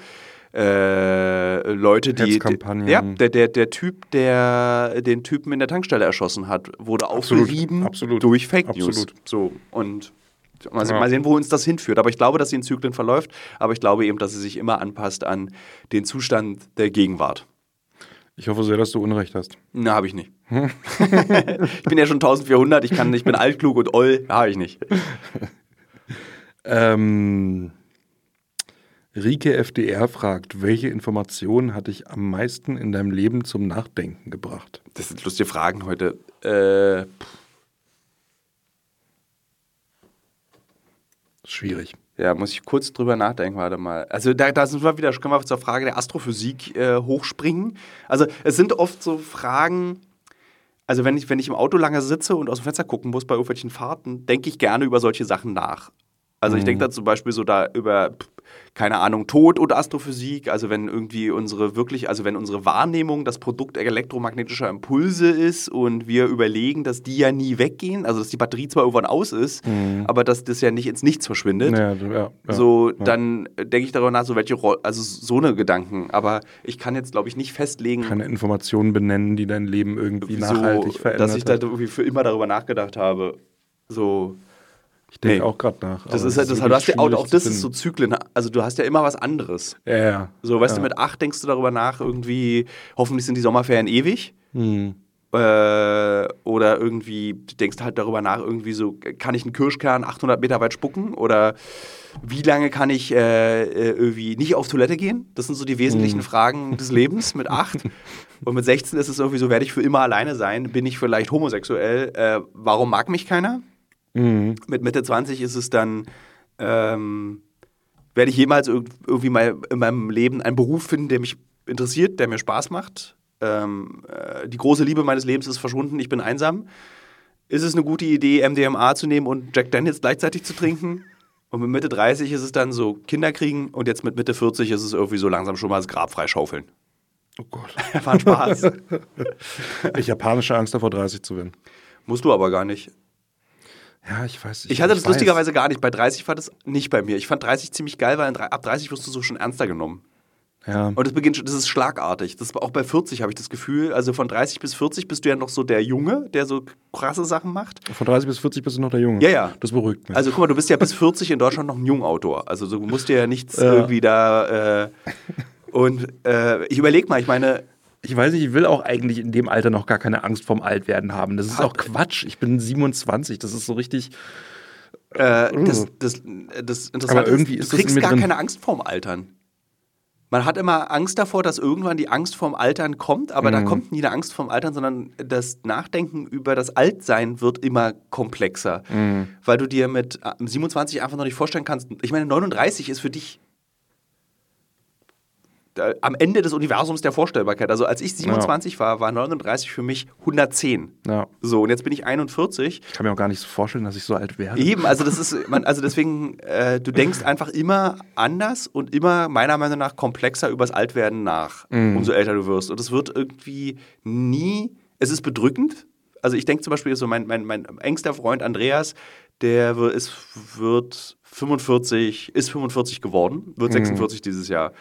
äh, Leute, die... Hetzkampagnen. Ja, der, der, der Typ, der den Typen in der Tankstelle erschossen hat, wurde aufgerieben durch Fake Absolut. News. So, und... Mal sehen, ja. mal sehen, wo uns das hinführt. Aber ich glaube, dass sie in Zyklen verläuft. Aber ich glaube eben, dass sie sich immer anpasst an den Zustand der Gegenwart. Ich hoffe sehr, dass du Unrecht hast. Na, habe ich nicht. Hm? Ich bin ja schon vierzehnhundert. Ich kann, ich bin altklug und oll. Habe ich nicht. ähm, Rike F D R fragt, welche Informationen hat dich am meisten in deinem Leben zum Nachdenken gebracht? Das sind lustige Fragen heute. Äh... Schwierig. Ja, muss ich kurz drüber nachdenken, warte mal. Also da, da sind wir wieder, können wir zur Frage der Astrophysik äh, hochspringen. Also es sind oft so Fragen, also wenn ich, wenn ich im Auto lange sitze und aus dem Fenster gucken muss bei irgendwelchen Fahrten, denke ich gerne über solche Sachen nach. Also ich denke da zum Beispiel so da über, keine Ahnung, Tod und Astrophysik, also wenn irgendwie unsere wirklich, also wenn unsere Wahrnehmung das Produkt elektromagnetischer Impulse ist und wir überlegen, dass die ja nie weggehen, also dass die Batterie zwar irgendwann aus ist, mhm. aber dass das ja nicht ins Nichts verschwindet, ja, ja, ja, so, ja. dann denke ich darüber nach, so welche Rolle, also so eine Gedanken, aber ich kann jetzt, glaube ich, nicht festlegen. Keine Informationen benennen, die dein Leben irgendwie so, nachhaltig verändert dass ich da irgendwie für immer darüber nachgedacht habe, so... Ich denke nee. auch gerade nach. Das ist, das ist halt, du hast ja auch, auch das ist so Zyklen, also du hast ja immer was anderes. Ja, ja. So, weißt ja. du, mit acht denkst du darüber nach, irgendwie, hoffentlich sind die Sommerferien ewig. Mhm. Äh, oder irgendwie denkst halt darüber nach, irgendwie so, kann ich einen Kirschkern achthundert Meter weit spucken? Oder wie lange kann ich äh, irgendwie nicht auf Toilette gehen? Das sind so die wesentlichen mhm. Fragen des Lebens mit acht. Und mit sechzehn ist es irgendwie so, werde ich für immer alleine sein, bin ich vielleicht homosexuell, äh, warum mag mich keiner? Mhm. Mit Mitte zwanzig ist es dann, ähm, werde ich jemals irgendwie mal in meinem Leben einen Beruf finden, der mich interessiert, der mir Spaß macht? Ähm, äh, die große Liebe meines Lebens ist verschwunden, ich bin einsam. Ist es eine gute Idee, M D M A zu nehmen und Jack Daniels gleichzeitig zu trinken? Und mit Mitte dreißig ist es dann so Kinder kriegen und jetzt mit Mitte vierzig ist es irgendwie so langsam schon mal das Grab freischaufeln. Oh Gott. War ein Spaß. Ich habe panische Angst davor, dreißig zu werden. Musst du aber gar nicht. Ja, ich weiß. Ich, ich hatte das ich lustigerweise weiß. gar nicht. Bei dreißig war das nicht bei mir. Ich fand dreißig ziemlich geil, weil ab dreißig wirst du so schon ernster genommen. Ja. Und das beginnt, das ist schlagartig. Das, auch bei vierzig habe ich das Gefühl. Also von dreißig bis vierzig bist du ja noch so der Junge, der so krasse Sachen macht. Von dreißig bis vierzig bist du noch der Junge. Ja, ja. Das beruhigt mich. Also guck mal, du bist ja bis vierzig in Deutschland noch ein Jungautor. Also du musst dir ja nichts ja. irgendwie da. Äh, und äh, ich überlege mal, ich meine. Ich weiß nicht, ich will auch eigentlich in dem Alter noch gar keine Angst vorm Altwerden haben. Das ist auch Quatsch. Ich bin siebenundzwanzig. Das ist so richtig. Äh, das, das, das Interessante. Aber irgendwie ist, du kriegst das gar drin. keine Angst vorm Altern. Man hat immer Angst davor, dass irgendwann die Angst vorm Altern kommt, aber mhm. da kommt nie eine Angst vorm Altern, sondern das Nachdenken über das Altsein wird immer komplexer, mhm. weil du dir mit siebenundzwanzig einfach noch nicht vorstellen kannst. Ich meine, neununddreißig ist für dich da, am Ende des Universums der Vorstellbarkeit. Also als ich siebenundzwanzig ja. war, war neununddreißig für mich hundertzehn. Ja. So, und jetzt bin ich einundvierzig. Ich kann mir auch gar nicht so vorstellen, dass ich so alt werde. Eben, also das ist, man, also deswegen, äh, du denkst einfach immer anders und immer meiner Meinung nach komplexer übers Altwerden nach, mhm. umso älter du wirst. Und es wird irgendwie nie, es ist bedrückend. Also ich denke zum Beispiel, so mein, mein, mein engster Freund Andreas, der ist, wird fünfundvierzig, ist fünfundvierzig geworden, wird sechsundvierzig mhm. dieses Jahr.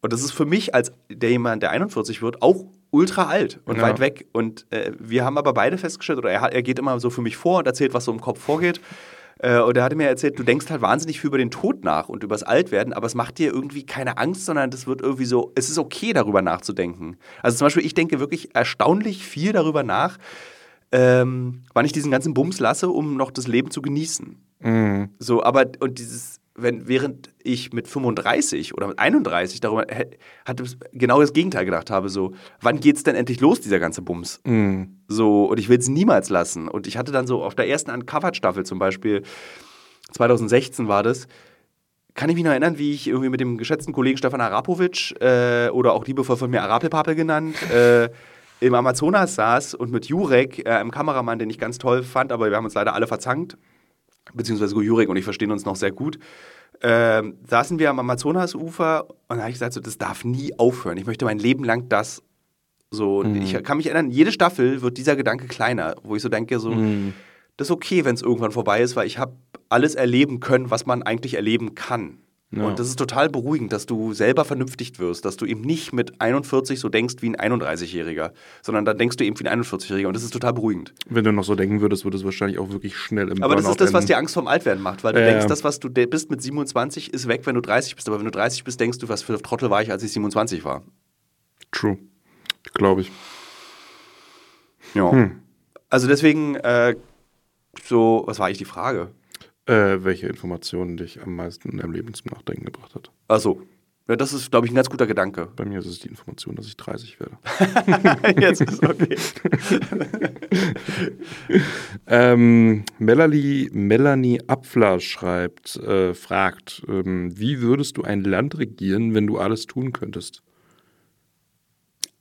Und das ist für mich als der jemand, der einundvierzig wird, auch ultra alt und ja. weit weg. Und äh, wir haben aber beide festgestellt, oder er, er geht immer so für mich vor und erzählt, was so im Kopf vorgeht. Äh, und er hatte mir erzählt, du denkst halt wahnsinnig viel über den Tod nach und über das Altwerden, aber es macht dir irgendwie keine Angst, sondern das wird irgendwie so, es ist okay, darüber nachzudenken. Also zum Beispiel, ich denke wirklich erstaunlich viel darüber nach, ähm, wann ich diesen ganzen Bums lasse, um noch das Leben zu genießen. Mhm. So, aber, und dieses... Wenn, während ich mit fünfunddreißig oder mit einunddreißig darüber hatte, genau das Gegenteil gedacht habe, so, wann geht's denn endlich los, dieser ganze Bums? Mm. So, und ich will es niemals lassen. Und ich hatte dann so auf der ersten Uncovered-Staffel zum Beispiel, zweitausendsechzehn war das, kann ich mich noch erinnern, wie ich irgendwie mit dem geschätzten Kollegen Stefan Arapovic äh, oder auch liebevoll von mir Arapelpapel genannt, äh, im Amazonas saß und mit Jurek, äh, einem Kameramann, den ich ganz toll fand, aber wir haben uns leider alle verzankt. Beziehungsweise Jurek und ich verstehen uns noch sehr gut, ähm, saßen wir am Amazonasufer und da habe ich gesagt, so, das darf nie aufhören. Ich möchte mein Leben lang das so. Mhm. Ich kann mich erinnern, jede Staffel wird dieser Gedanke kleiner, wo ich so denke, so, mhm. das ist okay, wenn es irgendwann vorbei ist, weil ich habe alles erleben können, was man eigentlich erleben kann. Ja. Und das ist total beruhigend, dass du selber vernünftig wirst, dass du eben nicht mit einundvierzig so denkst wie ein einunddreißigjähriger, sondern dann denkst du eben wie ein einundvierzigjähriger und das ist total beruhigend. Wenn du noch so denken würdest, würdest du wahrscheinlich auch wirklich schnell im Aber Burnout das ist das, was dir Angst vorm Altwerden macht, weil du äh. denkst, das, was du bist mit siebenundzwanzig, ist weg, wenn du dreißig bist. Aber wenn du dreißig bist, denkst du, was für ein Trottel war ich, als ich siebenundzwanzig war. True. Glaube ich. Ja. Hm. Also deswegen, äh, so, was war ich die Frage? Äh, welche Informationen dich am meisten in deinem Leben zum Nachdenken gebracht hat. Ach so. Ja, das ist, glaube ich, ein ganz guter Gedanke. Bei mir ist es die Information, dass ich dreißig werde. Jetzt ist okay. ähm, Melanie, Melanie Apfler schreibt, äh, fragt, ähm, wie würdest du ein Land regieren, wenn du alles tun könntest?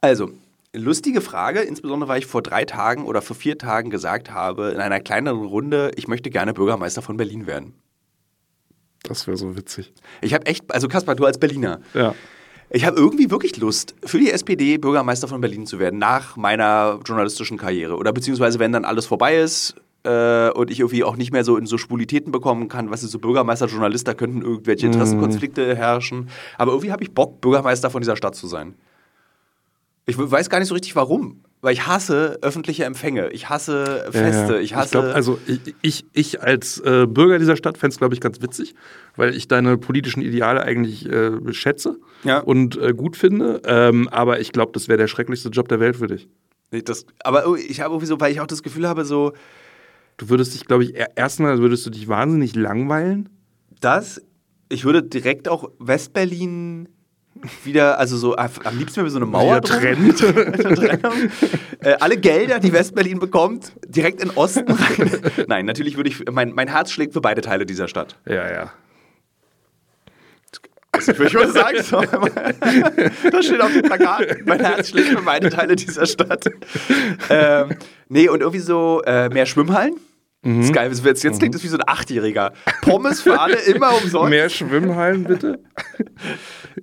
Also, lustige Frage, insbesondere weil ich vor drei Tagen oder vor vier Tagen gesagt habe, in einer kleineren Runde, ich möchte gerne Bürgermeister von Berlin werden. Das wäre so witzig. Ich habe echt, also Kaspar, du als Berliner, ja. ich habe irgendwie wirklich Lust, für die S P D Bürgermeister von Berlin zu werden, nach meiner journalistischen Karriere. Oder beziehungsweise, wenn dann alles vorbei ist äh, und ich irgendwie auch nicht mehr so in so Schwulitäten bekommen kann, was so Bürgermeister, Journalist, da könnten irgendwelche Interessenkonflikte mm. herrschen. Aber irgendwie habe ich Bock, Bürgermeister von dieser Stadt zu sein. Ich weiß gar nicht so richtig, warum. Weil ich hasse öffentliche Empfänge, ich hasse Feste, ja, ich hasse... Ich glaub, also ich, ich, ich als äh, Bürger dieser Stadt fände es, glaube ich, ganz witzig, weil ich deine politischen Ideale eigentlich äh, schätze ja. und äh, gut finde. Ähm, aber ich glaube, das wäre der schrecklichste Job der Welt für dich. Das, aber ich habe irgendwie so, weil ich auch das Gefühl habe, so... Du würdest dich, glaube ich, erstmal würdest du dich wahnsinnig langweilen. Das? Ich würde direkt auch West-Berlin... wieder, also so am liebsten mit so eine Mauer drum. äh, alle Gelder, die West-Berlin bekommt, direkt in Osten rein. Nein, natürlich würde ich, mein, mein Herz schlägt für beide Teile dieser Stadt. Ja, ja. Also ich würde sagen, so, das steht auf dem Plakat, mein Herz schlägt für beide Teile dieser Stadt. Ähm, nee, und irgendwie so äh, mehr Schwimmhallen. Mhm. Das ist geil, jetzt, jetzt klingt es wie so ein Achtjähriger. Pommes für alle, immer umsonst. Mehr Schwimmhallen, bitte?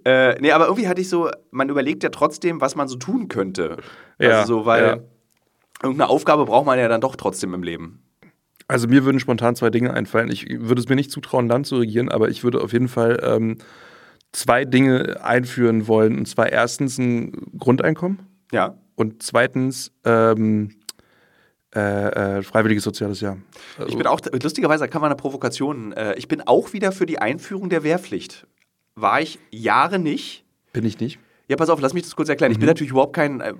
äh, nee, aber irgendwie hatte ich so, man überlegt ja trotzdem, was man so tun könnte. Ja, also so, weil ja. irgendeine Aufgabe braucht man ja dann doch trotzdem im Leben. Also mir würden spontan zwei Dinge einfallen. Ich würde es mir nicht zutrauen, Land zu regieren, aber ich würde auf jeden Fall ähm, zwei Dinge einführen wollen. Und zwar erstens ein Grundeinkommen. Ja. Und zweitens ähm, Äh, äh, freiwilliges soziales Jahr. Also ich bin auch, lustigerweise kann man eine Provokation, äh, ich bin auch wieder für die Einführung der Wehrpflicht. War ich Jahre nicht. Bin ich nicht. Ja, pass auf, lass mich das kurz erklären. Mhm. Ich bin natürlich überhaupt kein, äh,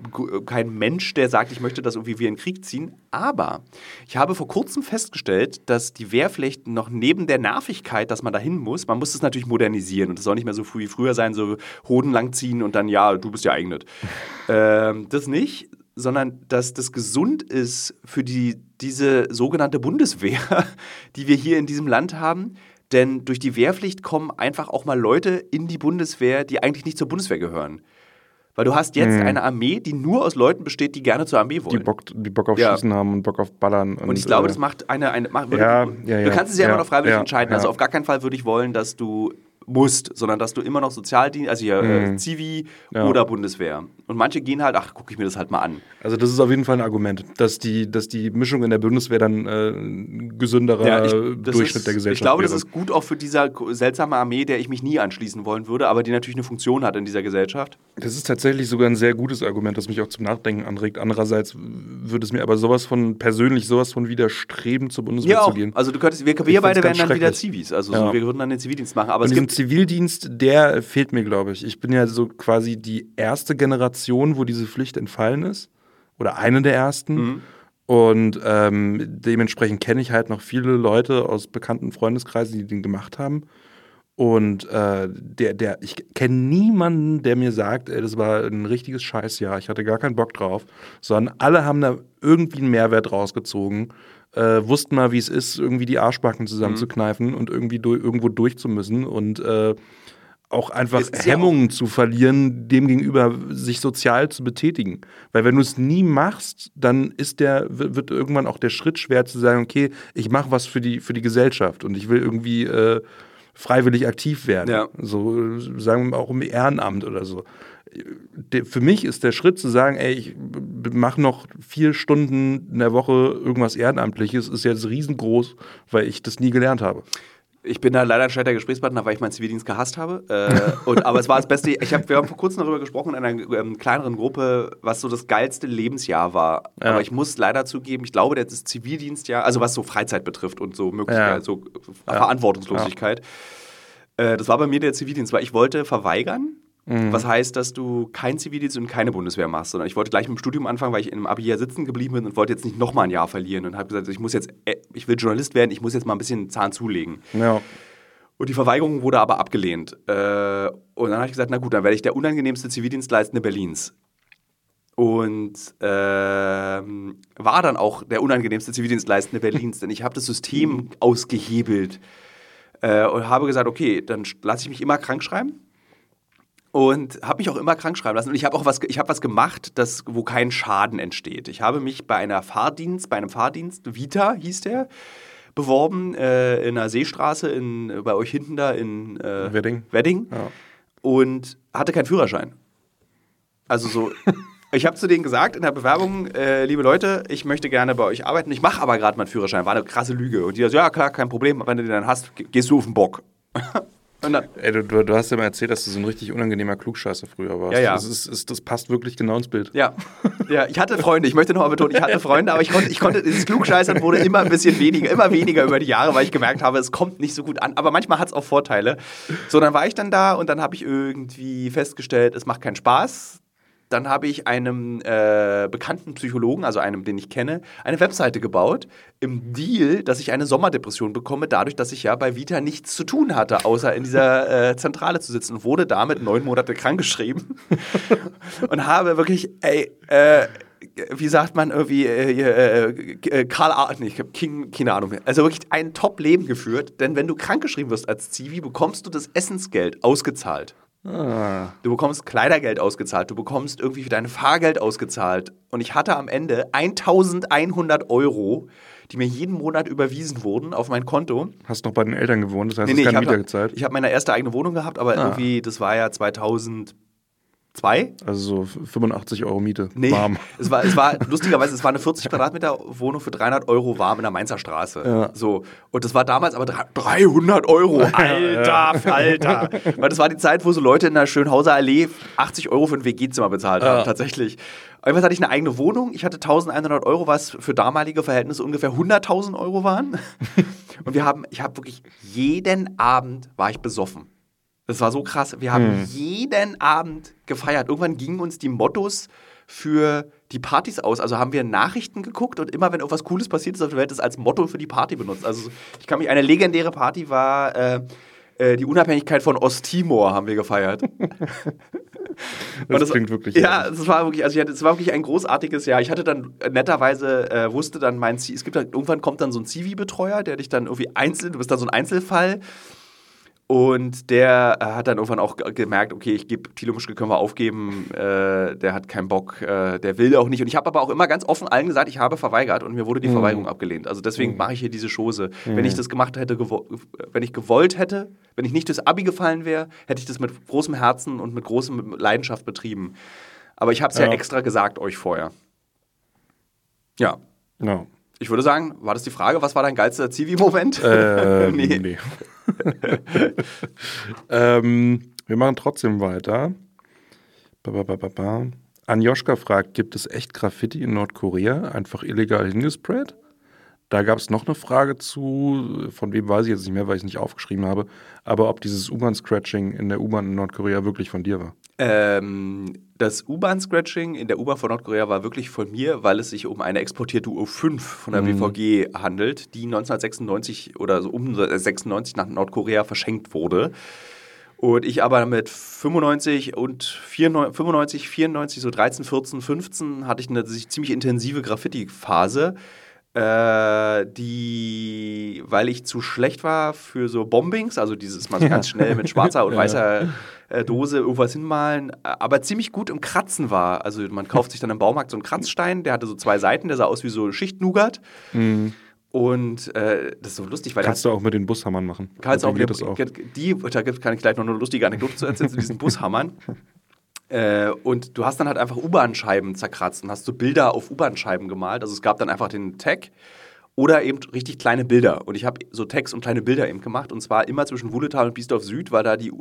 kein Mensch, der sagt, ich möchte, dass irgendwie wir in den Krieg ziehen. Aber ich habe vor kurzem festgestellt, dass die Wehrpflicht noch neben der Nervigkeit, dass man dahin muss, man muss es natürlich modernisieren. Und es soll nicht mehr so früh wie früher sein, so Hoden langziehen und dann, ja, du bist ja eignet. ähm, das nicht, sondern dass das gesund ist für die, diese sogenannte Bundeswehr, die wir hier in diesem Land haben. Denn durch die Wehrpflicht kommen einfach auch mal Leute in die Bundeswehr, die eigentlich nicht zur Bundeswehr gehören. Weil du hast jetzt mhm. eine Armee, die nur aus Leuten besteht, die gerne zur Armee wollen. Die Bock, die Bock auf ja. Schießen haben und Bock auf Ballern. Und, und ich glaube, äh, das macht eine... eine macht, ja, du ja, ja, kannst es ja, ja immer noch freiwillig ja, entscheiden. Ja. Also auf gar keinen Fall würde ich wollen, dass du... musst, sondern dass du immer noch Sozialdienst, also hier mhm. äh, Zivi ja. oder Bundeswehr. Und manche gehen halt, ach, gucke ich mir das halt mal an. Also das ist auf jeden Fall ein Argument, dass die, dass die Mischung in der Bundeswehr dann äh, ein gesünderer ja, ich, Durchschnitt ist, der Gesellschaft ist. Ich glaube, wäre. Das ist gut auch für diese seltsame Armee, der ich mich nie anschließen wollen würde, aber die natürlich eine Funktion hat in dieser Gesellschaft. Das ist tatsächlich sogar ein sehr gutes Argument, das mich auch zum Nachdenken anregt. Andererseits würde es mir aber sowas von, persönlich sowas von widerstreben, zur Bundeswehr ja, zu gehen. Also du könntest, wir, wir beide wären dann wieder Zivis, also ja. so, wir würden dann den Zivildienst machen, aber es gibt Zivildienst, der fehlt mir, glaube ich. Ich bin ja so quasi die erste Generation, wo diese Pflicht entfallen ist. Oder eine der ersten. Mhm. Und ähm, dementsprechend kenne ich halt noch viele Leute aus bekannten Freundeskreisen, die den gemacht haben. Und äh, der, der, ich kenne niemanden, der mir sagt, ey, das war ein richtiges Scheißjahr, ich hatte gar keinen Bock drauf. Sondern alle haben da irgendwie einen Mehrwert rausgezogen. Äh, wussten mal, wie es ist, irgendwie die Arschbacken zusammenzukneifen mhm. und irgendwie du- irgendwo durchzumüssen und äh, auch einfach ist Hemmungen ja auch. zu verlieren, demgegenüber sich sozial zu betätigen. Weil wenn du es nie machst, dann ist der, wird irgendwann auch der Schritt schwer zu sagen, okay, ich mache was für die, für die Gesellschaft und ich will irgendwie äh, freiwillig aktiv werden. Ja. So, sagen wir mal auch im Ehrenamt oder so. Für mich ist der Schritt zu sagen, ey, ich mache noch vier Stunden in der Woche irgendwas Ehrenamtliches, ist jetzt riesengroß, weil ich das nie gelernt habe. Ich bin da leider ein scheiter Gesprächspartner, weil ich meinen Zivildienst gehasst habe. Äh, und, aber es war das Beste. Ich hab, wir haben vor kurzem darüber gesprochen in einer ähm, kleineren Gruppe, was so das geilste Lebensjahr war. Ja. Aber ich muss leider zugeben, ich glaube, das ist Zivildienstjahr, also was so Freizeit betrifft und so Möglichkeit, ja. so ja. Verantwortungslosigkeit. Ja. Äh, das war bei mir der Zivildienst, weil ich wollte verweigern. Mhm. Was heißt, dass du kein Zivildienst und keine Bundeswehr machst, sondern ich wollte gleich mit dem Studium anfangen, weil ich in einem Abi-Jahr sitzen geblieben bin und wollte jetzt nicht nochmal ein Jahr verlieren und habe gesagt, ich muss jetzt, ich will Journalist werden, ich muss jetzt mal ein bisschen Zahn zulegen. Ja. Und die Verweigerung wurde aber abgelehnt. Und dann habe ich gesagt, na gut, dann werde ich der unangenehmste Zivildienstleistende Berlins. Und ähm, war dann auch der unangenehmste Zivildienstleistende Berlins, denn ich habe das System ausgehebelt äh, und habe gesagt, okay, dann lasse ich mich immer krank schreiben. Und habe mich auch immer krank schreiben lassen. Und ich habe auch was, ich hab was gemacht, das, wo kein Schaden entsteht. Ich habe mich bei einer Fahrdienst, bei einem Fahrdienst, Vita hieß der, beworben äh, in einer Seestraße, in, bei euch hinten da in äh, Wedding. Wedding. Ja. Und hatte keinen Führerschein. Also so, ich habe zu denen gesagt in der Bewerbung, äh, liebe Leute, ich möchte gerne bei euch arbeiten, ich mache aber gerade meinen Führerschein. War eine krasse Lüge. Und die so, ja klar, kein Problem, wenn du den dann hast, gehst du auf den Bock. Ey, du, du hast ja mal erzählt, dass du so ein richtig unangenehmer Klugscheißer früher warst. Ja, ja. Das, ist, ist, das passt wirklich genau ins Bild. Ja. ja, ich hatte Freunde, ich möchte nochmal betonen, ich hatte Freunde, aber ich konnte, ich konnte, dieses Klugscheißern wurde immer ein bisschen weniger, immer weniger über die Jahre, weil ich gemerkt habe, es kommt nicht so gut an, aber manchmal hat es auch Vorteile. So, dann war ich dann da und dann habe ich irgendwie festgestellt, es macht keinen Spaß, Dann habe ich einem äh, bekannten Psychologen, also einem, den ich kenne, eine Webseite gebaut, im Deal, dass ich eine Sommerdepression bekomme, dadurch, dass ich ja bei Vita nichts zu tun hatte, außer in dieser äh, Zentrale zu sitzen, und wurde damit neun Monate krankgeschrieben und habe wirklich, ey, äh, wie sagt man irgendwie, äh, äh, Karl Arndt, ich habe keine Ahnung mehr, also wirklich ein Top-Leben geführt, denn wenn du krankgeschrieben wirst als Zivi, bekommst du das Essensgeld ausgezahlt. Ah. Du bekommst Kleidergeld ausgezahlt, du bekommst irgendwie für dein Fahrgeld ausgezahlt. Und ich hatte am Ende eintausendeinhundert Euro, die mir jeden Monat überwiesen wurden auf mein Konto. Hast noch bei den Eltern gewohnt, das heißt, nee, nee, keine Mieter gezahlt? Ich habe meine erste eigene Wohnung gehabt, aber ah. irgendwie, das war ja zweitausendzwei. Also so fünfundachtzig Euro Miete, nee, warm. Es war, es war lustigerweise, es war eine vierzig Quadratmeter Wohnung für dreihundert Euro warm in der Mainzer Straße. Ja. So. Und das war damals aber dreihundert Euro. Alter, Falter. Weil das war die Zeit, wo so Leute in der Schönhauser Allee achtzig Euro für ein W G-Zimmer bezahlt haben, ja. tatsächlich. Jedenfalls hatte ich eine eigene Wohnung. Ich hatte eintausendeinhundert Euro, was für damalige Verhältnisse ungefähr hunderttausend Euro waren. Und wir haben, ich habe wirklich jeden Abend war ich besoffen. Das war so krass. Wir haben hm. jeden Abend gefeiert. Irgendwann gingen uns die Mottos für die Partys aus. Also haben wir Nachrichten geguckt und immer, wenn irgendwas Cooles passiert ist auf der Welt, das als Motto für die Party benutzt. Also ich kann mich, eine legendäre Party war äh, äh, die Unabhängigkeit von Osttimor haben wir gefeiert. Das, das klingt wirklich. Ja, es war wirklich, also ich hatte, das war wirklich ein großartiges Jahr. Ich hatte dann netterweise, äh, wusste dann mein Zivi, es gibt dann, irgendwann kommt dann so ein Zivi-Betreuer, der dich dann irgendwie einzeln, du bist dann so ein Einzelfall. Und der hat dann irgendwann auch gemerkt, okay, ich gebe, Thilo Mischke können wir aufgeben, äh, der hat keinen Bock, äh, der will auch nicht. Und ich habe aber auch immer ganz offen allen gesagt, ich habe verweigert und mir wurde die mhm. Verweigerung abgelehnt. Also deswegen mhm. mache ich hier diese Chose. Mhm. Wenn ich das gemacht hätte, gewo- wenn ich gewollt hätte, wenn ich nicht durchs Abi gefallen wäre, hätte ich das mit großem Herzen und mit großem Leidenschaft betrieben. Aber ich habe es ja. ja extra gesagt euch vorher. Ja. No. Ich würde sagen, war das die Frage, was war dein geilster Zivi-Moment? Äh, nee. nee. ähm, wir machen trotzdem weiter. Ba, ba, ba, ba, ba. Anjoschka fragt, gibt es echt Graffiti in Nordkorea? Einfach illegal hingesprayt? Da gab es noch eine Frage zu, von wem weiß ich jetzt nicht mehr, weil ich es nicht aufgeschrieben habe, aber ob dieses U-Bahn-Scratching in der U-Bahn in Nordkorea wirklich von dir war? Ähm, das U-Bahn-Scratching in der U-Bahn von Nordkorea war wirklich von mir, weil es sich um eine exportierte U fünf von der mhm. B V G handelt, die neunzehnhundertsechsundneunzig oder so um sechsundneunzig nach Nordkorea verschenkt wurde. Und ich aber mit fünfundneunzig, vierundneunzig, so dreizehn, vierzehn, fünfzehn hatte ich eine ziemlich intensive Graffiti-Phase. Die, weil ich zu schlecht war für so Bombings, also dieses mal so ganz schnell mit schwarzer und weißer äh, Dose irgendwas hinmalen, aber ziemlich gut im Kratzen war. Also man kauft sich dann im Baumarkt so einen Kratzstein, der hatte so zwei Seiten, der sah aus wie so Schicht-Nougat. Mhm. Und äh, das ist so lustig, weil kannst du auch mit den Bushammern machen. Kannst du auch mit den, die, da kann ich gleich noch eine lustige Anekdote zu erzählen zu diesen Bushammern. Äh, und du hast dann halt einfach U-Bahn-Scheiben zerkratzt und hast so Bilder auf U-Bahn-Scheiben gemalt. Also es gab dann einfach den Tag oder eben richtig kleine Bilder. Und ich habe so Tags und kleine Bilder eben gemacht. Und zwar immer zwischen Wuhletal und Biesdorf Süd, weil da die,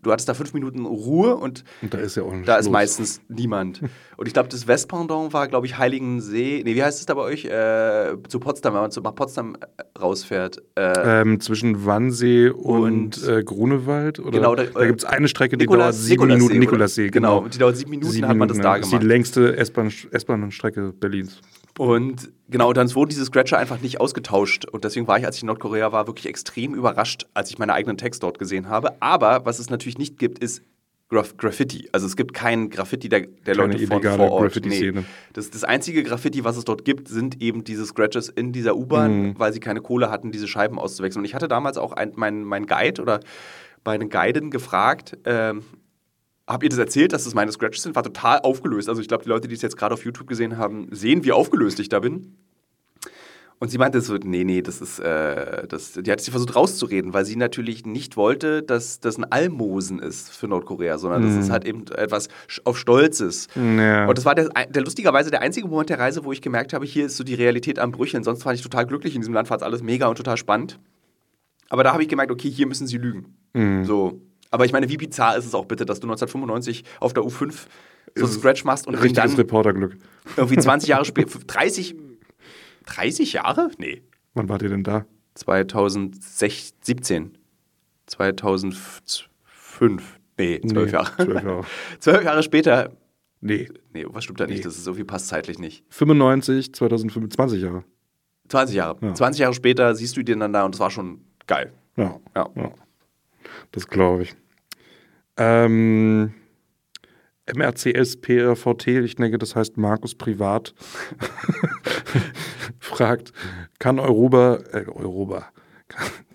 du hattest da fünf Minuten Ruhe und, und da ist ja auch nicht da los. Ist meistens niemand. Und ich glaube, das Westpendant war, glaube ich, Heiligensee. Nee, wie heißt es da bei euch? Äh, zu Potsdam, wenn man zu, nach Potsdam rausfährt. Äh, ähm, zwischen Wannsee und, und äh, Grunewald? Oder? Genau. Da, äh, da gibt es eine Strecke, die Nikolas, dauert sieben Nikolas Minuten. Nikolassee, genau. genau. Die dauert sieben Minuten, sieben hat man Minuten, das ja. da gemacht. Das ist die längste S-Bahn, S-Bahn-Strecke Berlins. Und genau, dann wurden diese Scratcher einfach nicht ausgetauscht. Und deswegen war ich, als ich in Nordkorea war, wirklich extrem überrascht, als ich meine eigenen Texte dort gesehen habe. Aber was es natürlich nicht gibt, ist Graf- Graffiti. Also es gibt keinen Graffiti der, der Leute von vor Ort. Nee. Das, das einzige Graffiti, was es dort gibt, sind eben diese Scratches in dieser U-Bahn, mhm. weil sie keine Kohle hatten, diese Scheiben auszuwechseln. Und ich hatte damals auch ein, mein, mein Guide oder meine Guidin gefragt, ähm, hab ihr das erzählt, dass das meine Scratches sind? War total aufgelöst. Also ich glaube, die Leute, die es jetzt gerade auf YouTube gesehen haben, sehen, wie aufgelöst ich da bin. Und sie meinte, das wird, nee, nee, das ist, äh, das, die hat sich versucht rauszureden, weil sie natürlich nicht wollte, dass das ein Almosen ist für Nordkorea, sondern mhm. das ist halt eben etwas auf Stolzes. Ja. Und das war der, der lustigerweise der einzige Moment der Reise, wo ich gemerkt habe, hier ist so die Realität am Brücheln. Sonst war ich total glücklich in diesem Land, war es alles mega und total spannend. Aber da habe ich gemerkt, okay, hier müssen sie lügen. Mhm. So. Aber ich meine, wie bizarr ist es auch bitte, dass du neunzehnhundertfünfundneunzig auf der U fünf so einen Scratch machst und richtiges dann Reporterglück. Irgendwie zwanzig Jahre später, dreißig Jahre? Nee. Wann wart ihr denn da? zweitausendsiebzehn. zweitausendfünf. Nee, zwölf nee, Jahre. zwölf Jahre. zwölf Jahre später Nee. Nee, was stimmt da nicht? Nee. Das ist, so viel passt zeitlich nicht. fünfundneunzig, zweitausendfünf, zwanzig Jahre. zwanzig Jahre. Ja. zwanzig Jahre später siehst du die dann da und das war schon geil. Ja. Ja. Ja. Das glaube ich. Ähm, M R C S P R V T, ich denke, das heißt Markus Privat, fragt, kann Europa, äh, Europa,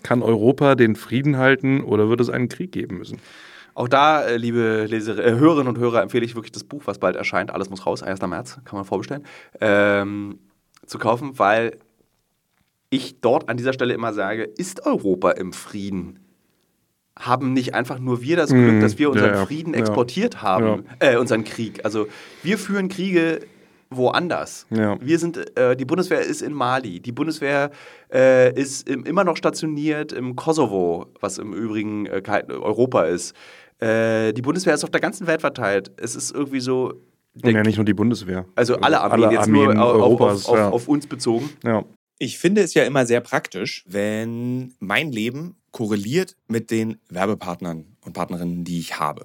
kann Europa den Frieden halten oder wird es einen Krieg geben müssen? Auch da, äh, liebe Leser, äh, Hörerinnen und Hörer, empfehle ich wirklich das Buch, was bald erscheint, Alles muss raus, erster März, kann man vorbestellen, ähm, zu kaufen, weil ich dort an dieser Stelle immer sage, ist Europa im Frieden? Haben nicht einfach nur wir das Glück, dass wir unseren ja, ja. Frieden exportiert ja. haben, ja. Äh, unseren Krieg. Also wir führen Kriege woanders. Ja. Wir sind, äh, die Bundeswehr ist in Mali, die Bundeswehr äh, ist im, immer noch stationiert im Kosovo, was im Übrigen äh, Europa ist. Äh, die Bundeswehr ist auf der ganzen Welt verteilt. Es ist irgendwie so... Und ja, nicht nur die Bundeswehr. Also alle Armeen, alle jetzt Armeen nur Europas, auf, auf, ja. auf, auf uns bezogen. Ja. Ich finde es ja immer sehr praktisch, wenn mein Leben korreliert mit den Werbepartnern und Partnerinnen, die ich habe.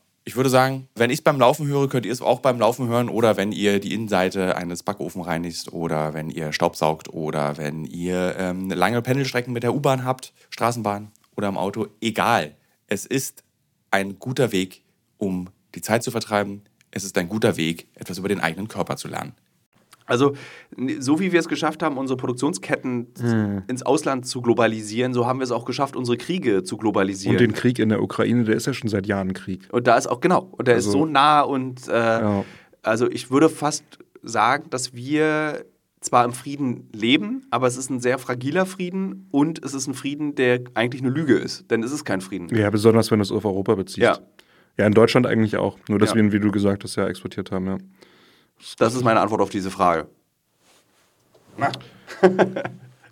Ich würde sagen, wenn ich es beim Laufen höre, könnt ihr es auch beim Laufen hören oder wenn ihr die Innenseite eines Backofen reinigt oder wenn ihr Staubsaugt oder wenn ihr ähm, lange Pendelstrecken mit der U-Bahn habt, Straßenbahn oder im Auto. Egal, es ist ein guter Weg, um die Zeit zu vertreiben. Es ist ein guter Weg, etwas über den eigenen Körper zu lernen. Also so wie wir es geschafft haben, unsere Produktionsketten hm. ins Ausland zu globalisieren, so haben wir es auch geschafft, unsere Kriege zu globalisieren. Und den Krieg in der Ukraine, der ist ja schon seit Jahren Krieg. Und da ist auch, genau, und der also, ist so nah und äh, ja. Also ich würde fast sagen, dass wir zwar im Frieden leben, aber es ist ein sehr fragiler Frieden und es ist ein Frieden, der eigentlich eine Lüge ist, denn es ist kein Frieden. Ja, besonders wenn du es auf Europa beziehst. Ja, ja, in Deutschland eigentlich auch, nur dass ja. wir ihn, wie du gesagt hast, ja exportiert haben, ja. Das ist meine Antwort auf diese Frage. Na?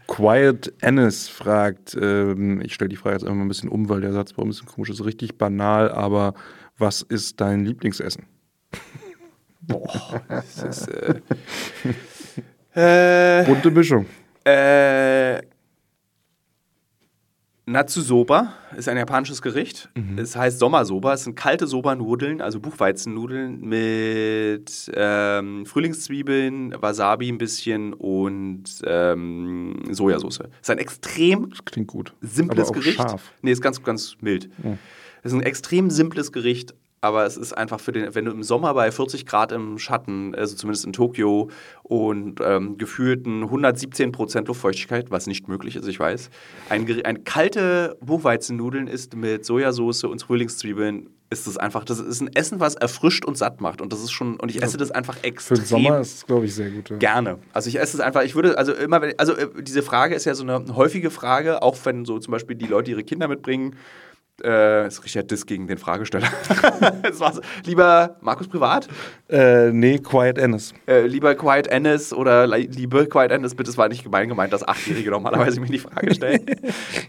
Quiet Ennis fragt, ähm, ich stelle die Frage jetzt einfach mal ein bisschen um, weil der Satz war ein bisschen komisch, ist richtig banal, aber was ist dein Lieblingsessen? Boah, das ist... Äh, äh, bunte Mischung. Äh, Natsusoba ist ein japanisches Gericht. Mhm. Es heißt Sommersoba. Es sind kalte Soba-Nudeln, also Buchweizennudeln mit ähm, Frühlingszwiebeln, Wasabi ein bisschen und ähm, Sojasauce. Es ist ein extrem das klingt gut. simples aber auch Gericht. Scharf. Nee, ist ganz, ganz mild. Mhm. Es ist ein extrem simples Gericht, Aber es ist einfach für den, wenn du im Sommer bei vierzig Grad im Schatten, also zumindest in Tokio, und ähm, gefühlten hundertsiebzehn Prozent Luftfeuchtigkeit, was nicht möglich ist, ich weiß, ein, ein kalte Buchweizennudeln ist mit Sojasauce und Frühlingszwiebeln, ist das einfach, das ist ein Essen, was erfrischt und satt macht. Und das ist schon, und ich esse das einfach extrem. Für den Sommer ist es, glaube ich, sehr gut. Ja. Gerne. Also ich esse es einfach, ich würde, also immer, wenn, also diese Frage ist ja so eine häufige Frage, auch wenn so zum Beispiel die Leute ihre Kinder mitbringen. Äh, ist richtiger Diss gegen den Fragesteller. Das war's. Lieber Markus Privat? Äh, nee, Quiet Annis. Äh, lieber Quiet Annis oder liebe Quiet Annis, bitte, es war nicht gemein gemeint, dass Achtjährige normalerweise mir die Frage stellen.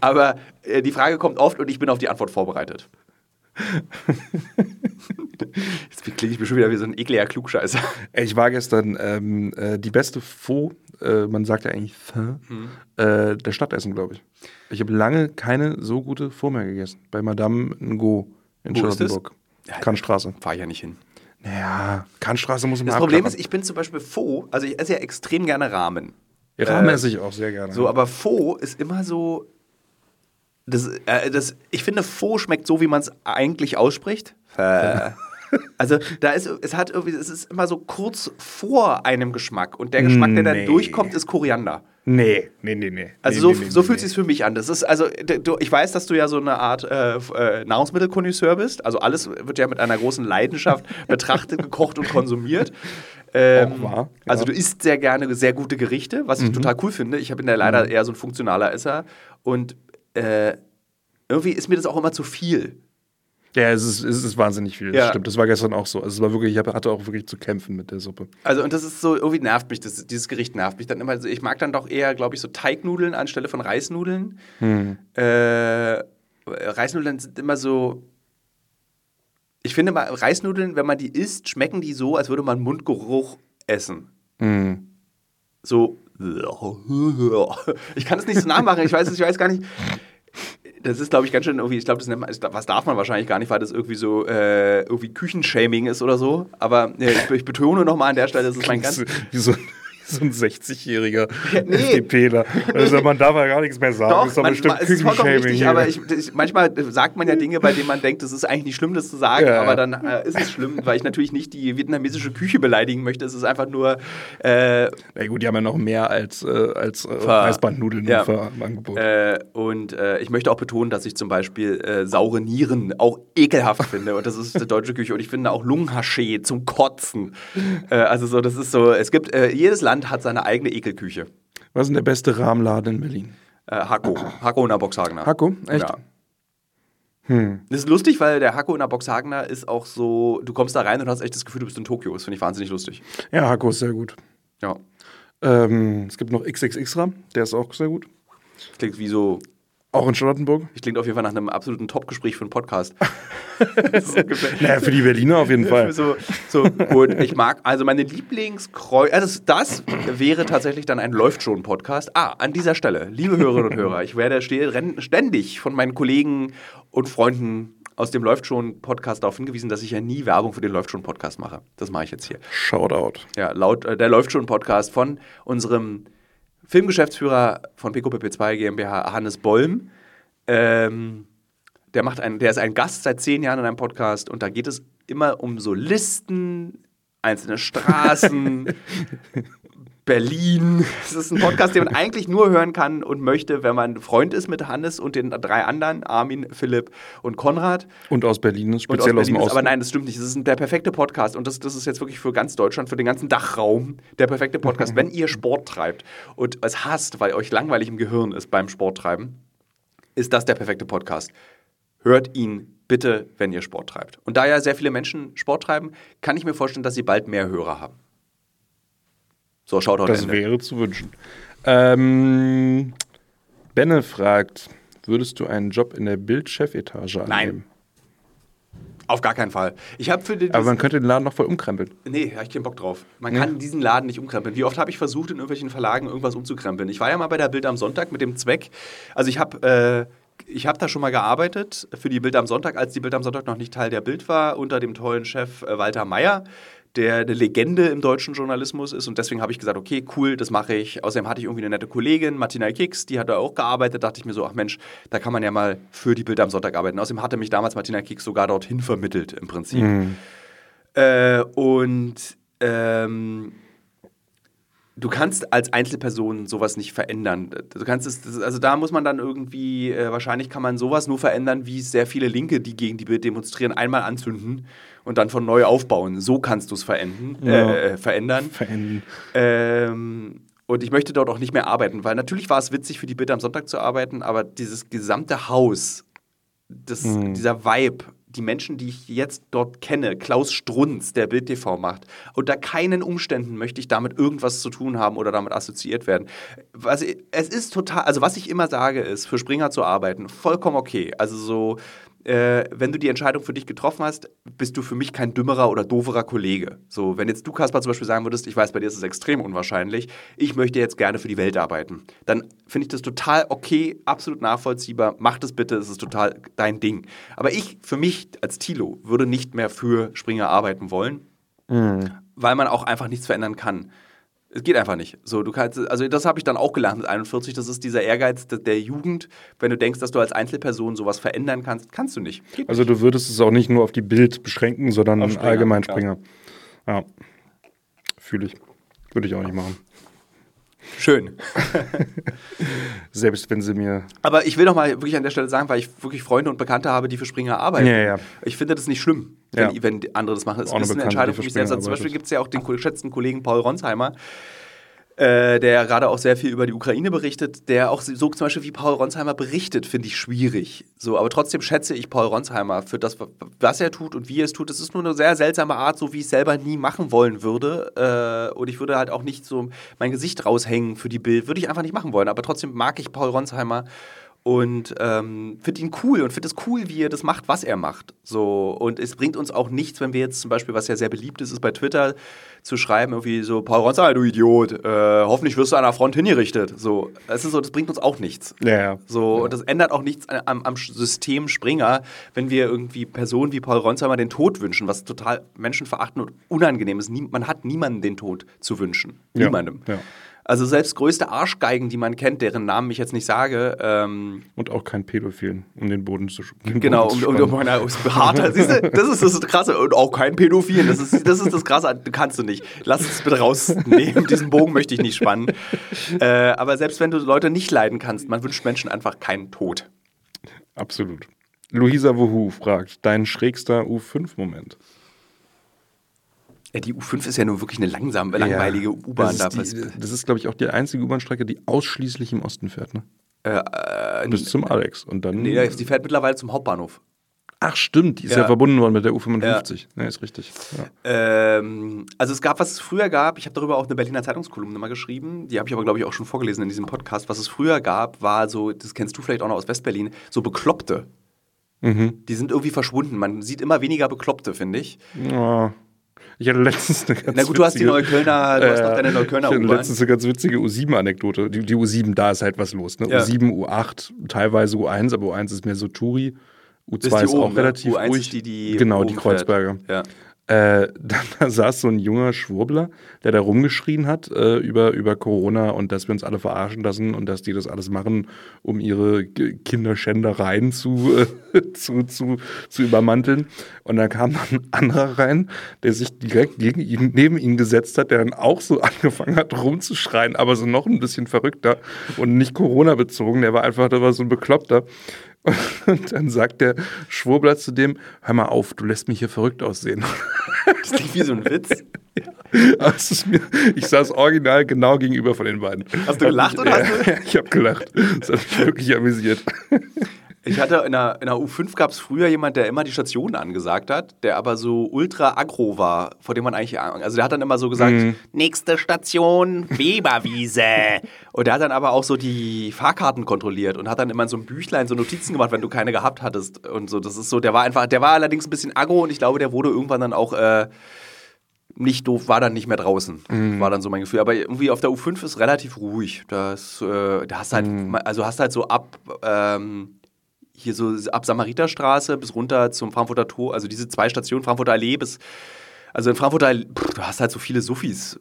Aber äh, die Frage kommt oft und ich bin auf die Antwort vorbereitet. Jetzt klinge ich mir schon wieder wie so ein ekliger Klugscheißer. Ich war gestern ähm, äh, die beste Faux, äh, man sagt ja eigentlich Faux, hm. äh, der Stadtessen, glaube ich. Ich habe lange keine so gute Faux mehr gegessen. Bei Madame Ngo in Charlottenburg. Ja, Kantstraße. Fahre ich ja nicht hin. Naja, Kantstraße muss man abklappern. Das Problem ist, ich bin zum Beispiel Faux, also ich esse ja extrem gerne Ramen. Ja, Ramen äh, esse ich auch sehr gerne. So, aber Faux ist immer so... Das, äh, das, ich finde, Faux schmeckt so, wie man es eigentlich ausspricht. Äh. Also da ist, es hat irgendwie, es ist immer so kurz vor einem Geschmack und der Geschmack, nee. der dann durchkommt, ist Koriander. Nee, nee, nee, nee. Also nee, so, nee, so nee, fühlt nee. es sich für mich an. Das ist, also, du, ich weiß, dass du ja so eine Art äh, Nahrungsmittelkonnoisseur bist. Also alles wird ja mit einer großen Leidenschaft betrachtet, gekocht und konsumiert. Ähm, Auch wahr, ja. Also du isst sehr gerne sehr gute Gerichte, was mhm. ich total cool finde. Ich bin ja leider mhm. eher so ein funktionaler Esser und Äh, irgendwie ist mir das auch immer zu viel. Ja, es ist, es ist wahnsinnig viel, das ja. stimmt. Das war gestern auch so. Also es war wirklich, ich hatte auch wirklich zu kämpfen mit der Suppe. Also und das ist so, irgendwie nervt mich, das, dieses Gericht nervt mich dann immer. Also ich mag dann doch eher, glaube ich, so Teignudeln anstelle von Reisnudeln. Hm. Äh, Reisnudeln sind immer so... Ich finde mal, Reisnudeln, wenn man die isst, schmecken die so, als würde man Mundgeruch essen. Hm. So... Ich kann es nicht so nachmachen, ich weiß es, ich weiß gar nicht. Das ist, glaube ich, ganz schön irgendwie, ich glaube, das nennt man, was darf man wahrscheinlich gar nicht, weil das irgendwie so äh, irgendwie Küchenshaming ist oder so. Aber äh, ich, ich betone nochmal an der Stelle, das ist mein ganz... Wie so, wie so ein sechzigjähriger ja, nee. FDPler. Also, man darf ja gar nichts mehr sagen. Doch, das ist doch man, bestimmt Küchenshaming richtig, aber ich, ich, manchmal sagt man ja Dinge, bei denen man denkt, das ist eigentlich nicht schlimm, das zu sagen, ja. aber dann äh, ist es schlimm, weil ich natürlich nicht die vietnamesische Küche beleidigen möchte. Es ist einfach nur... Äh, Na gut, die haben ja noch mehr als, äh, als äh, Reisbandnudeln ja. im Angebot. Äh, und äh, ich möchte auch betonen, dass ich zum Beispiel äh, saure Nieren auch ekelhaft finde. Und das ist die deutsche Küche. Und ich finde auch Lungenhaschee zum Kotzen. Äh, also so, das ist so... Es gibt äh, jedes Land hat seine eigene Ekelküche. Was ist denn der beste Rahmenladen in Berlin? Äh, Hakko. Hakko in der Boxhagener. Hakko? Echt? Ja. Hm. Das ist lustig, weil der Hakko in der Boxhagener ist auch so, du kommst da rein und hast echt das Gefühl, du bist in Tokio. Das finde ich wahnsinnig lustig. Ja, Hakko ist sehr gut. Ja. Ähm, es gibt noch X X X-Ram, der ist auch sehr gut. Das klingt wie so... Auch in Charlottenburg? Das klingt auf jeden Fall nach einem absoluten Top-Gespräch für einen Podcast. Naja, für die Berliner auf jeden Fall. So, so gut, ich mag, also meine Lieblingskreuz, also das wäre tatsächlich dann ein Läuft-schon-Podcast. Ah, an dieser Stelle, liebe Hörerinnen und Hörer, ich werde ständig von meinen Kollegen und Freunden aus dem Läuft-schon-Podcast darauf hingewiesen, dass ich ja nie Werbung für den Läuft-schon-Podcast mache. Das mache ich jetzt hier. Shoutout. Ja, laut äh, der Läuft-schon-Podcast von unserem Filmgeschäftsführer von P K P P zwei GmbH, Hannes Bollm, ähm, der, macht einen, der ist ein Gast seit zehn Jahren in einem Podcast und da geht es immer um so Listen, einzelne Straßen, Berlin. Das ist ein Podcast, den man eigentlich nur hören kann und möchte, wenn man Freund ist mit Hannes und den drei anderen, Armin, Philipp und Konrad. Und aus Berlin, speziell aus, aus dem Osten. Aber nein, das stimmt nicht. Das ist der perfekte Podcast und das, das ist jetzt wirklich für ganz Deutschland, für den ganzen Dachraum der perfekte Podcast, wenn ihr Sport treibt und es hasst, weil euch langweilig im Gehirn ist beim Sporttreiben, ist das der perfekte Podcast. Hört ihn bitte, wenn ihr Sport treibt. Und da ja sehr viele Menschen Sport treiben, kann ich mir vorstellen, dass sie bald mehr Hörer haben. So, Shoutout Ende. Das wäre zu wünschen. Ähm, Benne fragt, würdest du einen Job in der Bild-Chefetage annehmen? Nein. Auf gar keinen Fall. Ich hab für den, Aber man könnte den Laden noch voll umkrempeln. Nee, habe ich keinen Bock drauf. Man ja. kann diesen Laden nicht umkrempeln. Wie oft habe ich versucht, in irgendwelchen Verlagen irgendwas umzukrempeln? Ich war ja mal bei der Bild am Sonntag mit dem Zweck, also ich habe... Äh, Ich habe da schon mal gearbeitet für die Bild am Sonntag, als die Bild am Sonntag noch nicht Teil der Bild war, unter dem tollen Chef äh, Walter Meyer, der eine Legende im deutschen Journalismus ist. Und deswegen habe ich gesagt, okay, cool, das mache ich. Außerdem hatte ich irgendwie eine nette Kollegin, Martina Kicks, die hat da auch gearbeitet. Da dachte ich mir so, ach Mensch, da kann man ja mal für die Bilder am Sonntag arbeiten. Außerdem hatte mich damals Martina Kicks sogar dorthin vermittelt, im Prinzip. Mhm. Äh, und ähm, du kannst als Einzelperson sowas nicht verändern. Du kannst es, also da muss man dann irgendwie, äh, wahrscheinlich kann man sowas nur verändern, wie sehr viele Linke, die gegen die Bild demonstrieren, einmal anzünden und dann von neu aufbauen. So kannst du es verändern. Ja. Äh, verändern. verändern. Ähm, und ich möchte dort auch nicht mehr arbeiten, weil natürlich war es witzig, für die Bild am Sonntag zu arbeiten, aber dieses gesamte Haus, das, mhm. dieser Vibe, die Menschen, die ich jetzt dort kenne, Klaus Strunz, der Bild T V macht, unter keinen Umständen möchte ich damit irgendwas zu tun haben oder damit assoziiert werden. Was ich, es ist total, also was ich immer sage ist, für Springer zu arbeiten, vollkommen okay. Also so, äh, wenn du die Entscheidung für dich getroffen hast, bist du für mich kein dümmerer oder dooferer Kollege. So, wenn jetzt du, Kaspar, zum Beispiel sagen würdest, ich weiß, bei dir ist es extrem unwahrscheinlich, ich möchte jetzt gerne für die Welt arbeiten, dann finde ich das total okay, absolut nachvollziehbar, mach das bitte, es ist total dein Ding. Aber ich, für mich als Thilo, würde nicht mehr für Springer arbeiten wollen, mhm. weil man auch einfach nichts verändern kann. Es geht einfach nicht. So, du kannst, also das habe ich dann auch gelernt mit einundvierzig, das ist dieser Ehrgeiz der Jugend. Wenn du denkst, dass du als Einzelperson sowas verändern kannst, kannst du nicht. Geht also nicht. Du würdest es auch nicht nur auf die Bild beschränken, sondern Springer, allgemein Springer. Ja, ja. Fühle ich. Würde ich auch nicht machen. Schön. Selbst wenn sie mir... Aber ich will noch mal wirklich an der Stelle sagen, weil ich wirklich Freunde und Bekannte habe, die für Springer arbeiten. Ja, ja. Ich finde das nicht schlimm, wenn, ja. wenn andere das machen. Das ist eine, eine Entscheidung für mich selbst. Also zum Beispiel gibt es ja auch den geschätzten Kollegen Paul Ronsheimer, äh, der gerade auch sehr viel über die Ukraine berichtet, der auch so zum Beispiel wie Paul Ronsheimer berichtet, finde ich schwierig. So, aber trotzdem schätze ich Paul Ronsheimer für das, was er tut und wie er es tut. Es ist nur eine sehr seltsame Art, so wie ich es selber nie machen wollen würde. Äh, und ich würde halt auch nicht so mein Gesicht raushängen für die Bild. Würde ich einfach nicht machen wollen. Aber trotzdem mag ich Paul Ronsheimer und ähm, finde ihn cool und finde es cool, wie er das macht, was er macht. So, und es bringt uns auch nichts, wenn wir jetzt zum Beispiel, was ja sehr beliebt ist, ist bei Twitter zu schreiben, irgendwie so, Paul Ronsheimer, du Idiot, äh, hoffentlich wirst du an der Front hingerichtet. So, es ist so, das bringt uns auch nichts. Ja, so, ja. Und das ändert auch nichts am, am System Springer, wenn wir irgendwie Personen wie Paul Ronsheimer den Tod wünschen, was total menschenverachtend und unangenehm ist. Nie, man hat niemanden den Tod zu wünschen. Ja. Niemandem. Ja. Also selbst größte Arschgeigen, die man kennt, deren Namen ich jetzt nicht sage. Ähm und auch kein Pädophilen, um den Boden zu spannen. Genau, um, um, um einer harter, siehst du, das ist das Krasse. Und auch kein Pädophilen, das ist das, ist das Krasse, kannst du nicht. Lass es bitte rausnehmen, diesen Bogen möchte ich nicht spannen. Äh, aber selbst wenn du Leute nicht leiden kannst, man wünscht Menschen einfach keinen Tod. Absolut. Luisa Wohu fragt, dein schrägster U fünf Moment? Die U fünf ist ja nur wirklich eine langsam, langweilige ja, U-Bahn. Das ist, da das ist glaube ich, auch die einzige U-Bahn-Strecke, die ausschließlich im Osten fährt, ne? Äh, äh, Bis zum Alex. Und dann, nee, die fährt mittlerweile zum Hauptbahnhof. Ach stimmt, die ist ja, ja verbunden worden mit der U fünfundfünfzig. Ja. Nee, ist richtig. Ja. Ähm, also es gab, was es früher gab, ich habe darüber auch eine Berliner Zeitungskolumne mal geschrieben, die habe ich aber, glaube ich, auch schon vorgelesen in diesem Podcast. Was es früher gab, war so, das kennst du vielleicht auch noch aus Westberlin, so Bekloppte. Mhm. Die sind irgendwie verschwunden. Man sieht immer weniger Bekloppte, finde ich. Ja. Ich hatte letztens eine ganz witzige... Na gut, du hast die Neuköllner, du äh, hast noch deine Neuköllner U-Bahn. Ich hatte letztens eine ganz witzige U sieben Anekdote. Die, die U sieben, da ist halt was los, ne? Ja. U sieben, U acht, teilweise U eins, aber U eins ist mehr so Touri. U zwei ist, ist auch relativ U eins ruhig. Ist die, die genau, die Kreuzberger. Ja. Äh, dann da saß so ein junger Schwurbler, der da rumgeschrien hat äh, über, über Corona und dass wir uns alle verarschen lassen und dass die das alles machen, um ihre G- Kinderschändereien zu, äh, zu, zu, zu übermanteln. Und dann kam dann ein anderer rein, der sich direkt gegen ihn, neben ihn gesetzt hat, der dann auch so angefangen hat rumzuschreien, aber so noch ein bisschen verrückter und nicht Corona-bezogen, der war einfach, der war so ein Bekloppter. Und dann sagt der Schwurbler zu dem, hör mal auf, du lässt mich hier verrückt aussehen. Das klingt wie so ein Witz. Ja. Mir, ich saß original genau gegenüber von den beiden. Hast du gelacht mich, oder ja, hast du? Ich habe gelacht. Das hat mich wirklich amüsiert. Ich hatte in der, in der U fünf gab es früher jemand, der immer die Stationen angesagt hat, der aber so ultra aggro war, vor dem man eigentlich, also der hat dann immer so gesagt, mhm. nächste Station, Weberwiese. Und der hat dann aber auch so die Fahrkarten kontrolliert und hat dann immer in so einem Büchlein so Notizen gemacht, wenn du keine gehabt hattest und so. Das ist so, der war einfach, der war allerdings ein bisschen aggro und ich glaube, der wurde irgendwann dann auch äh, nicht doof, war dann nicht mehr draußen, mm. war dann so mein Gefühl. Aber irgendwie auf der U fünf ist relativ ruhig. Das, äh, da hast halt, mm. also hast halt so ab, ähm, hier so ab Samariterstraße bis runter zum Frankfurter Tor, also diese zwei Stationen, Frankfurter Allee bis Also in Frankfurt, pff, du hast halt so viele Suffis.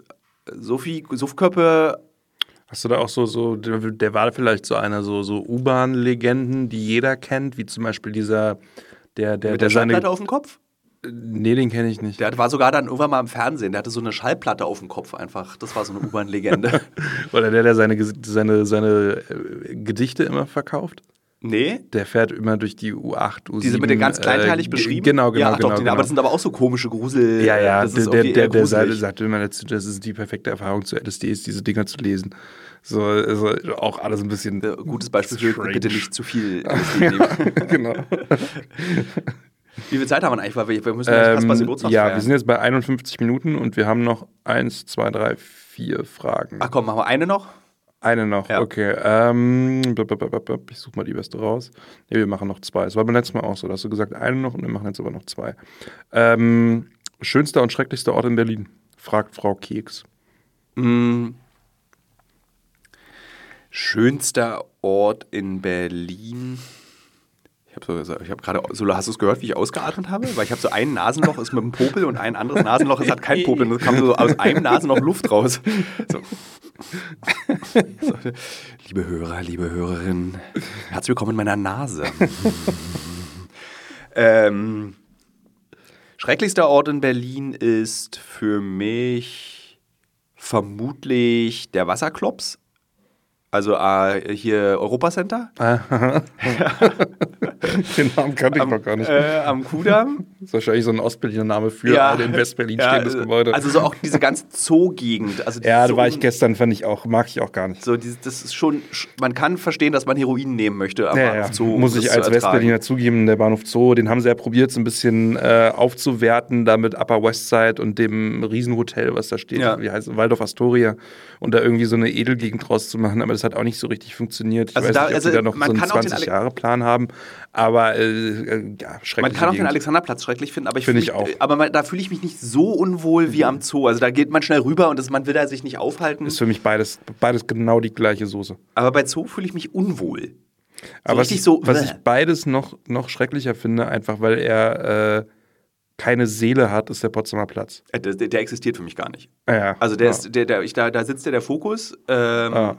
Suffi, Suffköppe. Hast du da auch so, so, der war vielleicht so einer, so, so U-Bahn-Legenden, die jeder kennt, wie zum Beispiel dieser, der, der. Mit der, der Schallplatte auf dem Kopf? Nee, den kenne ich nicht. Der war sogar dann irgendwann mal im Fernsehen, der hatte so eine Schallplatte auf dem Kopf einfach. Das war so eine U-Bahn-Legende. Oder der, der seine, seine, seine Gedichte immer verkauft? Nee. Der fährt immer durch die U acht, U sieben. Die sind mit den ganz kleinteilig äh, beschrieben? Genau, genau, ja, genau, doch, genau. Aber das sind aber auch so komische Grusel. Ja, ja, das der, ist der, der, der sagte immer dazu, das ist die perfekte Erfahrung zu L S D, ist diese Dinger zu lesen. So, also auch alles ein bisschen... Ja, gutes Beispiel für bitte nicht zu viel L S D nehmen. Genau. Wie viel Zeit haben wir eigentlich? Weil wir müssen ja ähm, fast Geburtstag Ja, feiern. Wir sind jetzt bei einundfünfzig Minuten und wir haben noch eins, zwei, drei, vier Fragen. Ach komm, machen wir eine noch? Eine noch, ja. Okay. Ähm, ich suche mal die beste raus. Ne, wir machen noch zwei. Das war beim letzten Mal auch so. Da hast du gesagt, eine noch und wir machen jetzt aber noch zwei. Ähm, schönster und schrecklichster Ort in Berlin? Fragt Frau Keks. Mm. Schönster Ort in Berlin... Ich habe so, hab gerade, so, hast du es gehört, wie ich ausgeatmet habe? Weil ich habe so ein Nasenloch ist mit einem Popel und ein anderes Nasenloch ist hat kein Popel. Und es kam so aus einem Nasenloch Luft raus. So. So. Liebe Hörer, liebe Hörerinnen, herzlich willkommen in meiner Nase. ähm, schrecklichster Ort in Berlin ist für mich vermutlich der Wasserklops. Also äh, hier Europacenter. Den Namen kannte ich am, noch gar nicht. Äh, am Kudamm. Das ist wahrscheinlich so ein Ostberliner Name für ja. alle in Westberlin ja, stehendes Gebäude. Also so auch diese ganze Zoogegend. Also ja, da war ich gestern, fand ich auch, mag ich auch gar nicht. So, dieses, das ist schon, man kann verstehen, dass man Heroin nehmen möchte am ja, Bahnhof Zoo. Ja. Muss ich als Westberliner zugeben, der Bahnhof Zoo, den haben sie ja probiert, so ein bisschen äh, aufzuwerten, da mit Upper West Side und dem Riesenhotel, was da steht, ja. wie heißt es, Waldorf Astoria, und da irgendwie so eine Edelgegend draus zu machen, aber das hat auch nicht so richtig funktioniert. Ich also weiß da, nicht, ob also die da noch so einen zwanzig-Jahre-Plan haben, aber äh, ja, schrecklich. Man kann auch den Alexanderplatz schrecklich finden, aber ich Find fühl, ich auch. aber man, da fühle ich mich nicht so unwohl mhm. wie am Zoo. Also da geht man schnell rüber und das, man will da sich nicht aufhalten. Ist für mich beides, beides genau die gleiche Soße. Aber bei Zoo fühle ich mich unwohl. So aber richtig was, so, was ich beides noch, noch schrecklicher finde, einfach weil er... Äh, keine Seele hat, ist der Potsdamer Platz. Der, der existiert für mich gar nicht. Ah ja. Also der ah. ist, der, der, ich, da, da sitzt ja der Fokus, ähm, ah.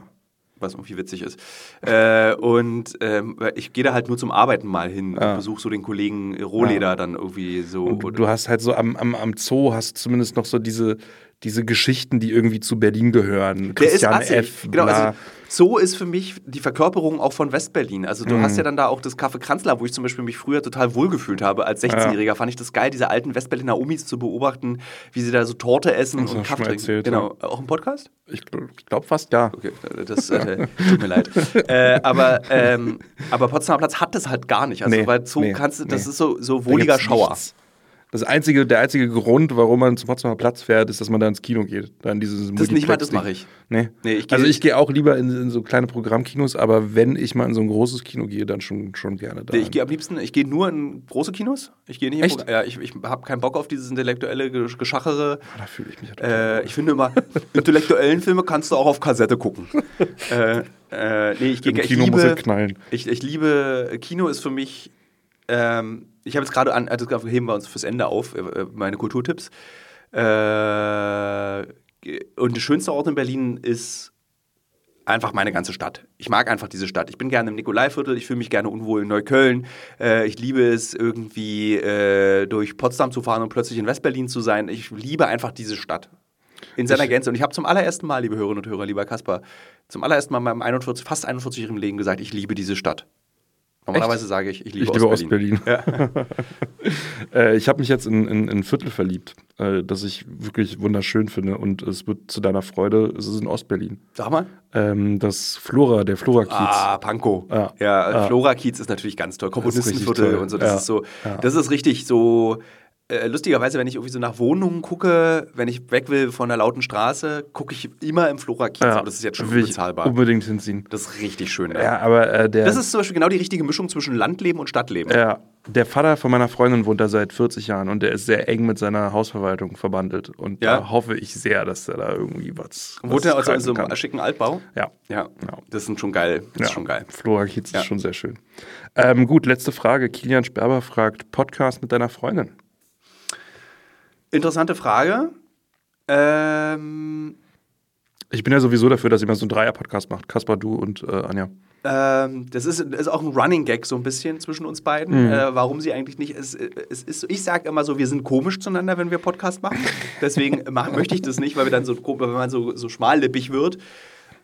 was irgendwie witzig ist. Äh, und ähm, ich gehe da halt nur zum Arbeiten mal hin ah. und besuche so den Kollegen Rohleder ah. dann irgendwie so. Und du hast halt so am, am, am Zoo hast zumindest noch so diese, diese Geschichten, die irgendwie zu Berlin gehören. Der Christian ist F. Genau, also Zoo ist für mich die Verkörperung auch von Westberlin. Also du mhm. hast ja dann da auch das Café Kranzler, wo ich zum Beispiel mich früher total wohlgefühlt habe. Als sechzehnjähriger ja. fand ich das geil, diese alten Westberliner Omis zu beobachten, wie sie da so Torte essen das und Kaffee trinken. Erzählt, genau. Ja. Auch im Podcast? Ich glaube fast, ja. Okay, das äh, tut mir leid. Äh, aber, ähm, aber Potsdamer Platz hat das halt gar nicht. Also nee, weil Zoo nee, kannst du, das nee. ist so, so wohliger Schauer. Nichts. Das einzige, der einzige Grund, warum man zum Potsdamer Platz fährt, ist, dass man da ins Kino geht. Dann dieses das nicht mal, das mache ich. Nee. Nee, ich also ich gehe auch lieber in, in so kleine Programmkinos, aber wenn ich mal in so ein großes Kino gehe, dann schon, schon gerne da. Nee, ich gehe am liebsten, ich gehe nur in große Kinos. Ich gehe nicht in Pro- Ja, ich, ich habe keinen Bock auf dieses intellektuelle Geschachere. Oh, da fühle ich mich ja total. Äh, ich finde immer, intellektuellen Filme kannst du auch auf Kassette gucken. äh, äh, nee, ich gehe gerne. Kino muss es knallen. Ich, ich liebe, Kino ist für mich. Ähm, Ich habe jetzt gerade an, das heben wir uns fürs Ende auf, meine Kulturtipps. Äh, und der schönste Ort in Berlin ist einfach meine ganze Stadt. Ich mag einfach diese Stadt. Ich bin gerne im Nikolaiviertel, ich fühle mich gerne unwohl in Neukölln. Äh, ich liebe es, irgendwie äh, durch Potsdam zu fahren und plötzlich in Westberlin zu sein. Ich liebe einfach diese Stadt. In seiner ich, Gänze. Und ich habe zum allerersten Mal, liebe Hörerinnen und Hörer, lieber Kaspar, zum allerersten Mal in meinem einundvierzig, fast einundvierzigjährigen Leben gesagt, ich liebe diese Stadt. Normalerweise Echt? sage ich, ich liebe, liebe Ostberlin. Ost-Berlin. Ja. äh, ich habe mich jetzt in, in, in Viertel verliebt, äh, das ich wirklich wunderschön finde. Und es wird zu deiner Freude, es ist in Ostberlin. Sag mal. Ähm, das Flora, der Flora-Kiez. Ah, Pankow. Ja, ja ah. Flora-Kiez ist natürlich ganz toll. Komponistenviertel und so. Das, ja. ist so ja. das ist richtig so... Lustigerweise, wenn ich irgendwie so nach Wohnungen gucke, wenn ich weg will von der lauten Straße, gucke ich immer im Flora-Kiez. Ja, aber das ist jetzt schon unbezahlbar. Unbedingt hinziehen. Das ist richtig schön. Ja, ja aber äh, der. Das ist zum Beispiel genau die richtige Mischung zwischen Landleben und Stadtleben. Ja. Der Vater von meiner Freundin wohnt da seit vierzig Jahren und der ist sehr eng mit seiner Hausverwaltung verbandelt. Und ja. da hoffe ich sehr, dass der da irgendwie was. was wohnt er also in so einem schicken Altbau? Ja. Ja. ja. Das ist schon geil. Das ja. ist schon geil. Flora-Kiez ja. ist schon sehr schön. Ähm, gut, letzte Frage. Kilian Sperber fragt: Podcast mit deiner Freundin? Interessante Frage. Ähm, ich bin ja sowieso dafür, dass jemand so einen Dreier-Podcast macht. Kaspar, du und äh, Anja. Ähm, das ist, ist auch ein Running Gag so ein bisschen zwischen uns beiden. Mhm. Äh, warum sie eigentlich nicht. Es, es ist, ich sage immer so, wir sind komisch zueinander, wenn wir Podcast machen. Deswegen machen, möchte ich das nicht, weil wir dann so, wenn man so, so schmallippig wird.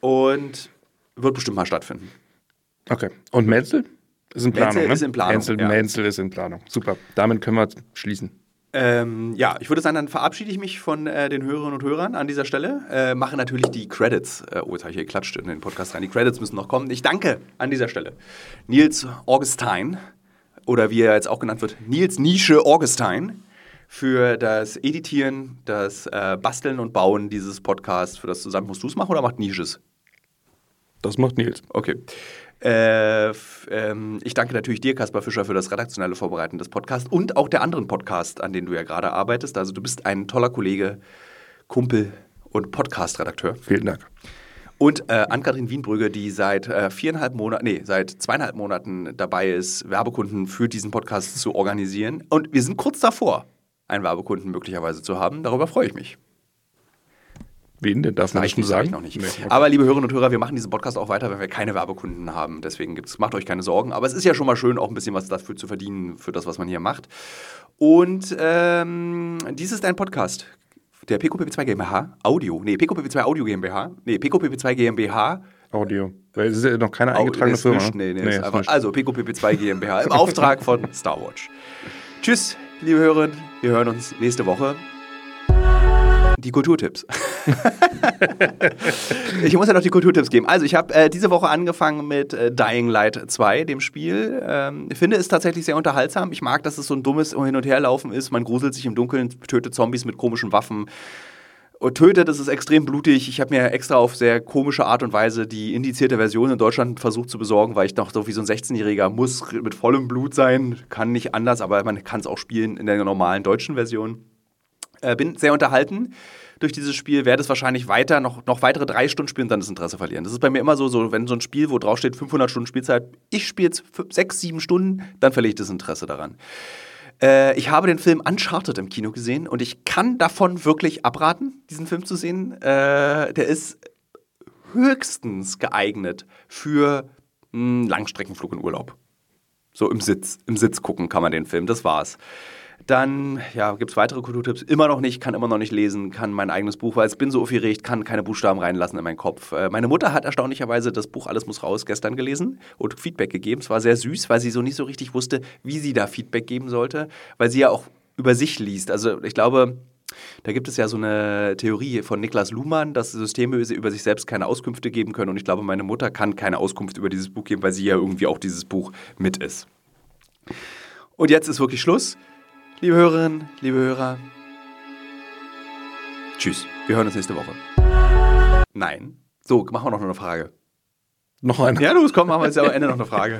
Und wird bestimmt mal stattfinden. Okay. Und Menzel? Ist in Planung, Menzel, ne? Ist in Planung. Menzel, ja. Menzel ist in Planung. Super. Damit können wir schließen. Ähm, ja, ich würde sagen, dann verabschiede ich mich von äh, den Hörerinnen und Hörern an dieser Stelle. Äh, mache natürlich die Credits. Äh, oh, jetzt habe ich hier geklatscht in den Podcast rein. Die Credits müssen noch kommen. Ich danke an dieser Stelle Nils Augustin, oder wie er jetzt auch genannt wird, Nils Nische Augustin, für das Editieren, das äh, Basteln und Bauen dieses Podcasts, für das zusammen. Musst du es machen oder macht Nils es? Das macht Nils. Okay. Äh, f- ähm, ich danke natürlich dir, Kaspar Fischer, für das redaktionelle Vorbereiten des Podcasts und auch der anderen Podcasts, an denen du ja gerade arbeitest. Also du bist ein toller Kollege, Kumpel und Podcast-Redakteur. Vielen Dank. Und äh, Ann-Kathrin Wienbrügge, die seit äh, viereinhalb Monaten, nee, seit zweieinhalb Monaten dabei ist, Werbekunden für diesen Podcast zu organisieren. Und wir sind kurz davor, einen Werbekunden möglicherweise zu haben. Darüber freue ich mich. Wen denn? Darf man das schon sagen? Noch nicht. Nee, okay. Aber liebe Hörerinnen und Hörer, wir machen diesen Podcast auch weiter, wenn wir keine Werbekunden haben. Deswegen gibt's, macht euch keine Sorgen. Aber es ist ja schon mal schön, auch ein bisschen was dafür zu verdienen, für das, was man hier macht. Und ähm, dies ist ein Podcast der P Q P P zwei GmbH Audio. Nee, P Q P P zwei Audio GmbH. Nee, P Q P P zwei GmbH Audio. Weil es ist ja noch keine eingetragene Au- Firma. Nicht, nee, nee, nee, ist einfach, also P Q P P zwei GmbH im Auftrag von Starwatch. Tschüss, liebe Hörerinnen. Wir hören uns nächste Woche. Die Kulturtipps. Ich muss ja noch die Kulturtipps geben. Also ich habe äh, diese Woche angefangen mit äh, Dying Light zwei, dem Spiel. Ähm, ich finde es tatsächlich sehr unterhaltsam. Ich mag, dass es so ein dummes Hin- und Herlaufen ist. Man gruselt sich im Dunkeln, tötet Zombies mit komischen Waffen. Tötet, das ist extrem blutig. Ich habe mir extra auf sehr komische Art und Weise die indizierte Version in Deutschland versucht zu besorgen, weil ich noch so wie so ein sechzehnjähriger muss mit vollem Blut sein. Kann nicht anders, aber man kann es auch spielen in der normalen deutschen Version. Äh, bin sehr unterhalten durch dieses Spiel, werde es wahrscheinlich weiter, noch, noch weitere drei Stunden spielen und dann das Interesse verlieren. Das ist bei mir immer so, so wenn so ein Spiel, wo draufsteht fünfhundert Stunden Spielzeit, ich spiele jetzt fünf, sechs, sieben Stunden, dann verliere ich das Interesse daran. Äh, ich habe den Film Uncharted im Kino gesehen und ich kann davon wirklich abraten, diesen Film zu sehen. Äh, der ist höchstens geeignet für einen Langstreckenflug in Urlaub. So im Sitz, im Sitz gucken kann man den Film, das war's. Dann ja, gibt es weitere Kulturtipps. Immer noch nicht, kann immer noch nicht lesen, kann mein eigenes Buch, weil ich bin so aufgeregt, kann keine Buchstaben reinlassen in meinen Kopf. Äh, meine Mutter hat erstaunlicherweise das Buch Alles muss raus gestern gelesen und Feedback gegeben. Es war sehr süß, weil sie so nicht so richtig wusste, wie sie da Feedback geben sollte, weil sie ja auch über sich liest. Also ich glaube, da gibt es ja so eine Theorie von Niklas Luhmann, dass Systeme über sich selbst keine Auskünfte geben können. Und ich glaube, meine Mutter kann keine Auskunft über dieses Buch geben, weil sie ja irgendwie auch dieses Buch mit ist. Und jetzt ist wirklich Schluss. Liebe Hörerinnen, liebe Hörer, tschüss. Wir hören uns nächste Woche. Nein. So, machen wir noch eine Frage. Noch eine? Ja, los, komm, machen wir jetzt am Ende noch eine Frage.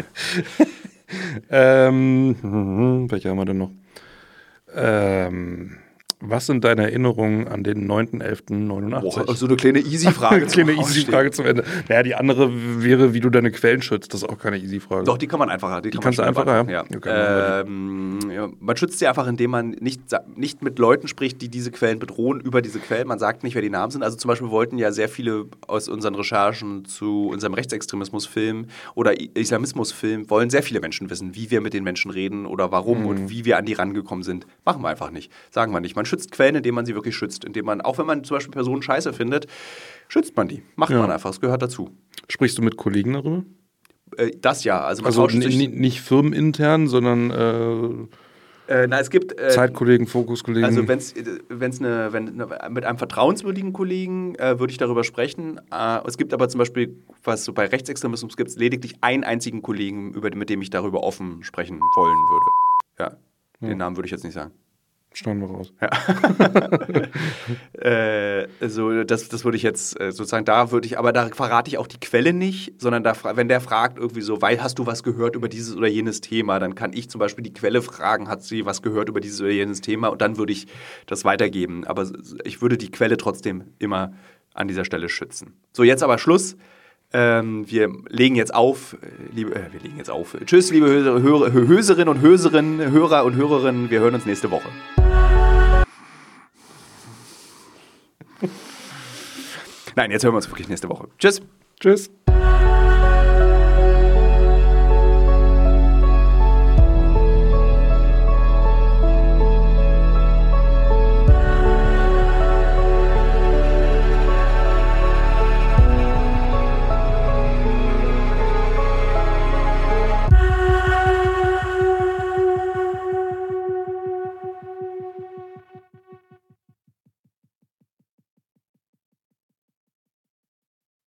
ähm, welche haben wir denn noch? Ähm, was sind deine Erinnerungen an den neunter elfter neunundachtzig? Boah, so eine kleine Easy-Frage zum Ende. Eine kleine Easy-Frage zum Ende. Naja, die andere wäre, wie du deine Quellen schützt. Das ist auch keine Easy-Frage. Doch, die kann man einfacher. Die, die kann kannst du einfacher, ja. Ja. Ähm, ja. Man schützt sie einfach, indem man nicht, nicht mit Leuten spricht, die diese Quellen bedrohen, über diese Quellen. Man sagt nicht, wer die Namen sind. Also zum Beispiel wollten ja sehr viele aus unseren Recherchen zu unserem Rechtsextremismusfilm oder Islamismusfilm, wollen sehr viele Menschen wissen, wie wir mit den Menschen reden oder warum mhm. und wie wir an die rangekommen sind. Machen wir einfach nicht. Sagen wir nicht. Man schützt Quellen, indem man sie wirklich schützt. Indem man, auch wenn man zum Beispiel Personen scheiße findet, schützt man die. Macht ja. man einfach, es gehört dazu. Sprichst du mit Kollegen darüber? Äh, das ja. Also, man also n- n- nicht firmenintern, sondern äh, äh, na, es gibt, äh, Zeitkollegen, Fokuskollegen. Also wenn's, wenn's ne, wenn ne, mit einem vertrauenswürdigen Kollegen äh, würde ich darüber sprechen. Äh, es gibt aber zum Beispiel, was so bei Rechtsextremismus gibt, lediglich einen einzigen Kollegen, über, mit dem ich darüber offen sprechen wollen würde. Ja, ja. Den Namen würde ich jetzt nicht sagen. Staunen wir raus. Ja. äh, also das, das würde ich jetzt sozusagen, da würde ich, aber da verrate ich auch die Quelle nicht, sondern da, wenn der fragt irgendwie so, weil hast du was gehört über dieses oder jenes Thema, dann kann ich zum Beispiel die Quelle fragen, hat sie was gehört über dieses oder jenes Thema und dann würde ich das weitergeben. Aber ich würde die Quelle trotzdem immer an dieser Stelle schützen. So, jetzt aber Schluss. Ähm, wir legen jetzt auf, liebe, äh, wir legen jetzt auf. Tschüss, liebe Hö- Hö- Hö- Höserinnen und Höserinnen, Hörer und Hörerinnen. Wir hören uns nächste Woche. Nein, jetzt hören wir uns wirklich nächste Woche. Tschüss. Tschüss.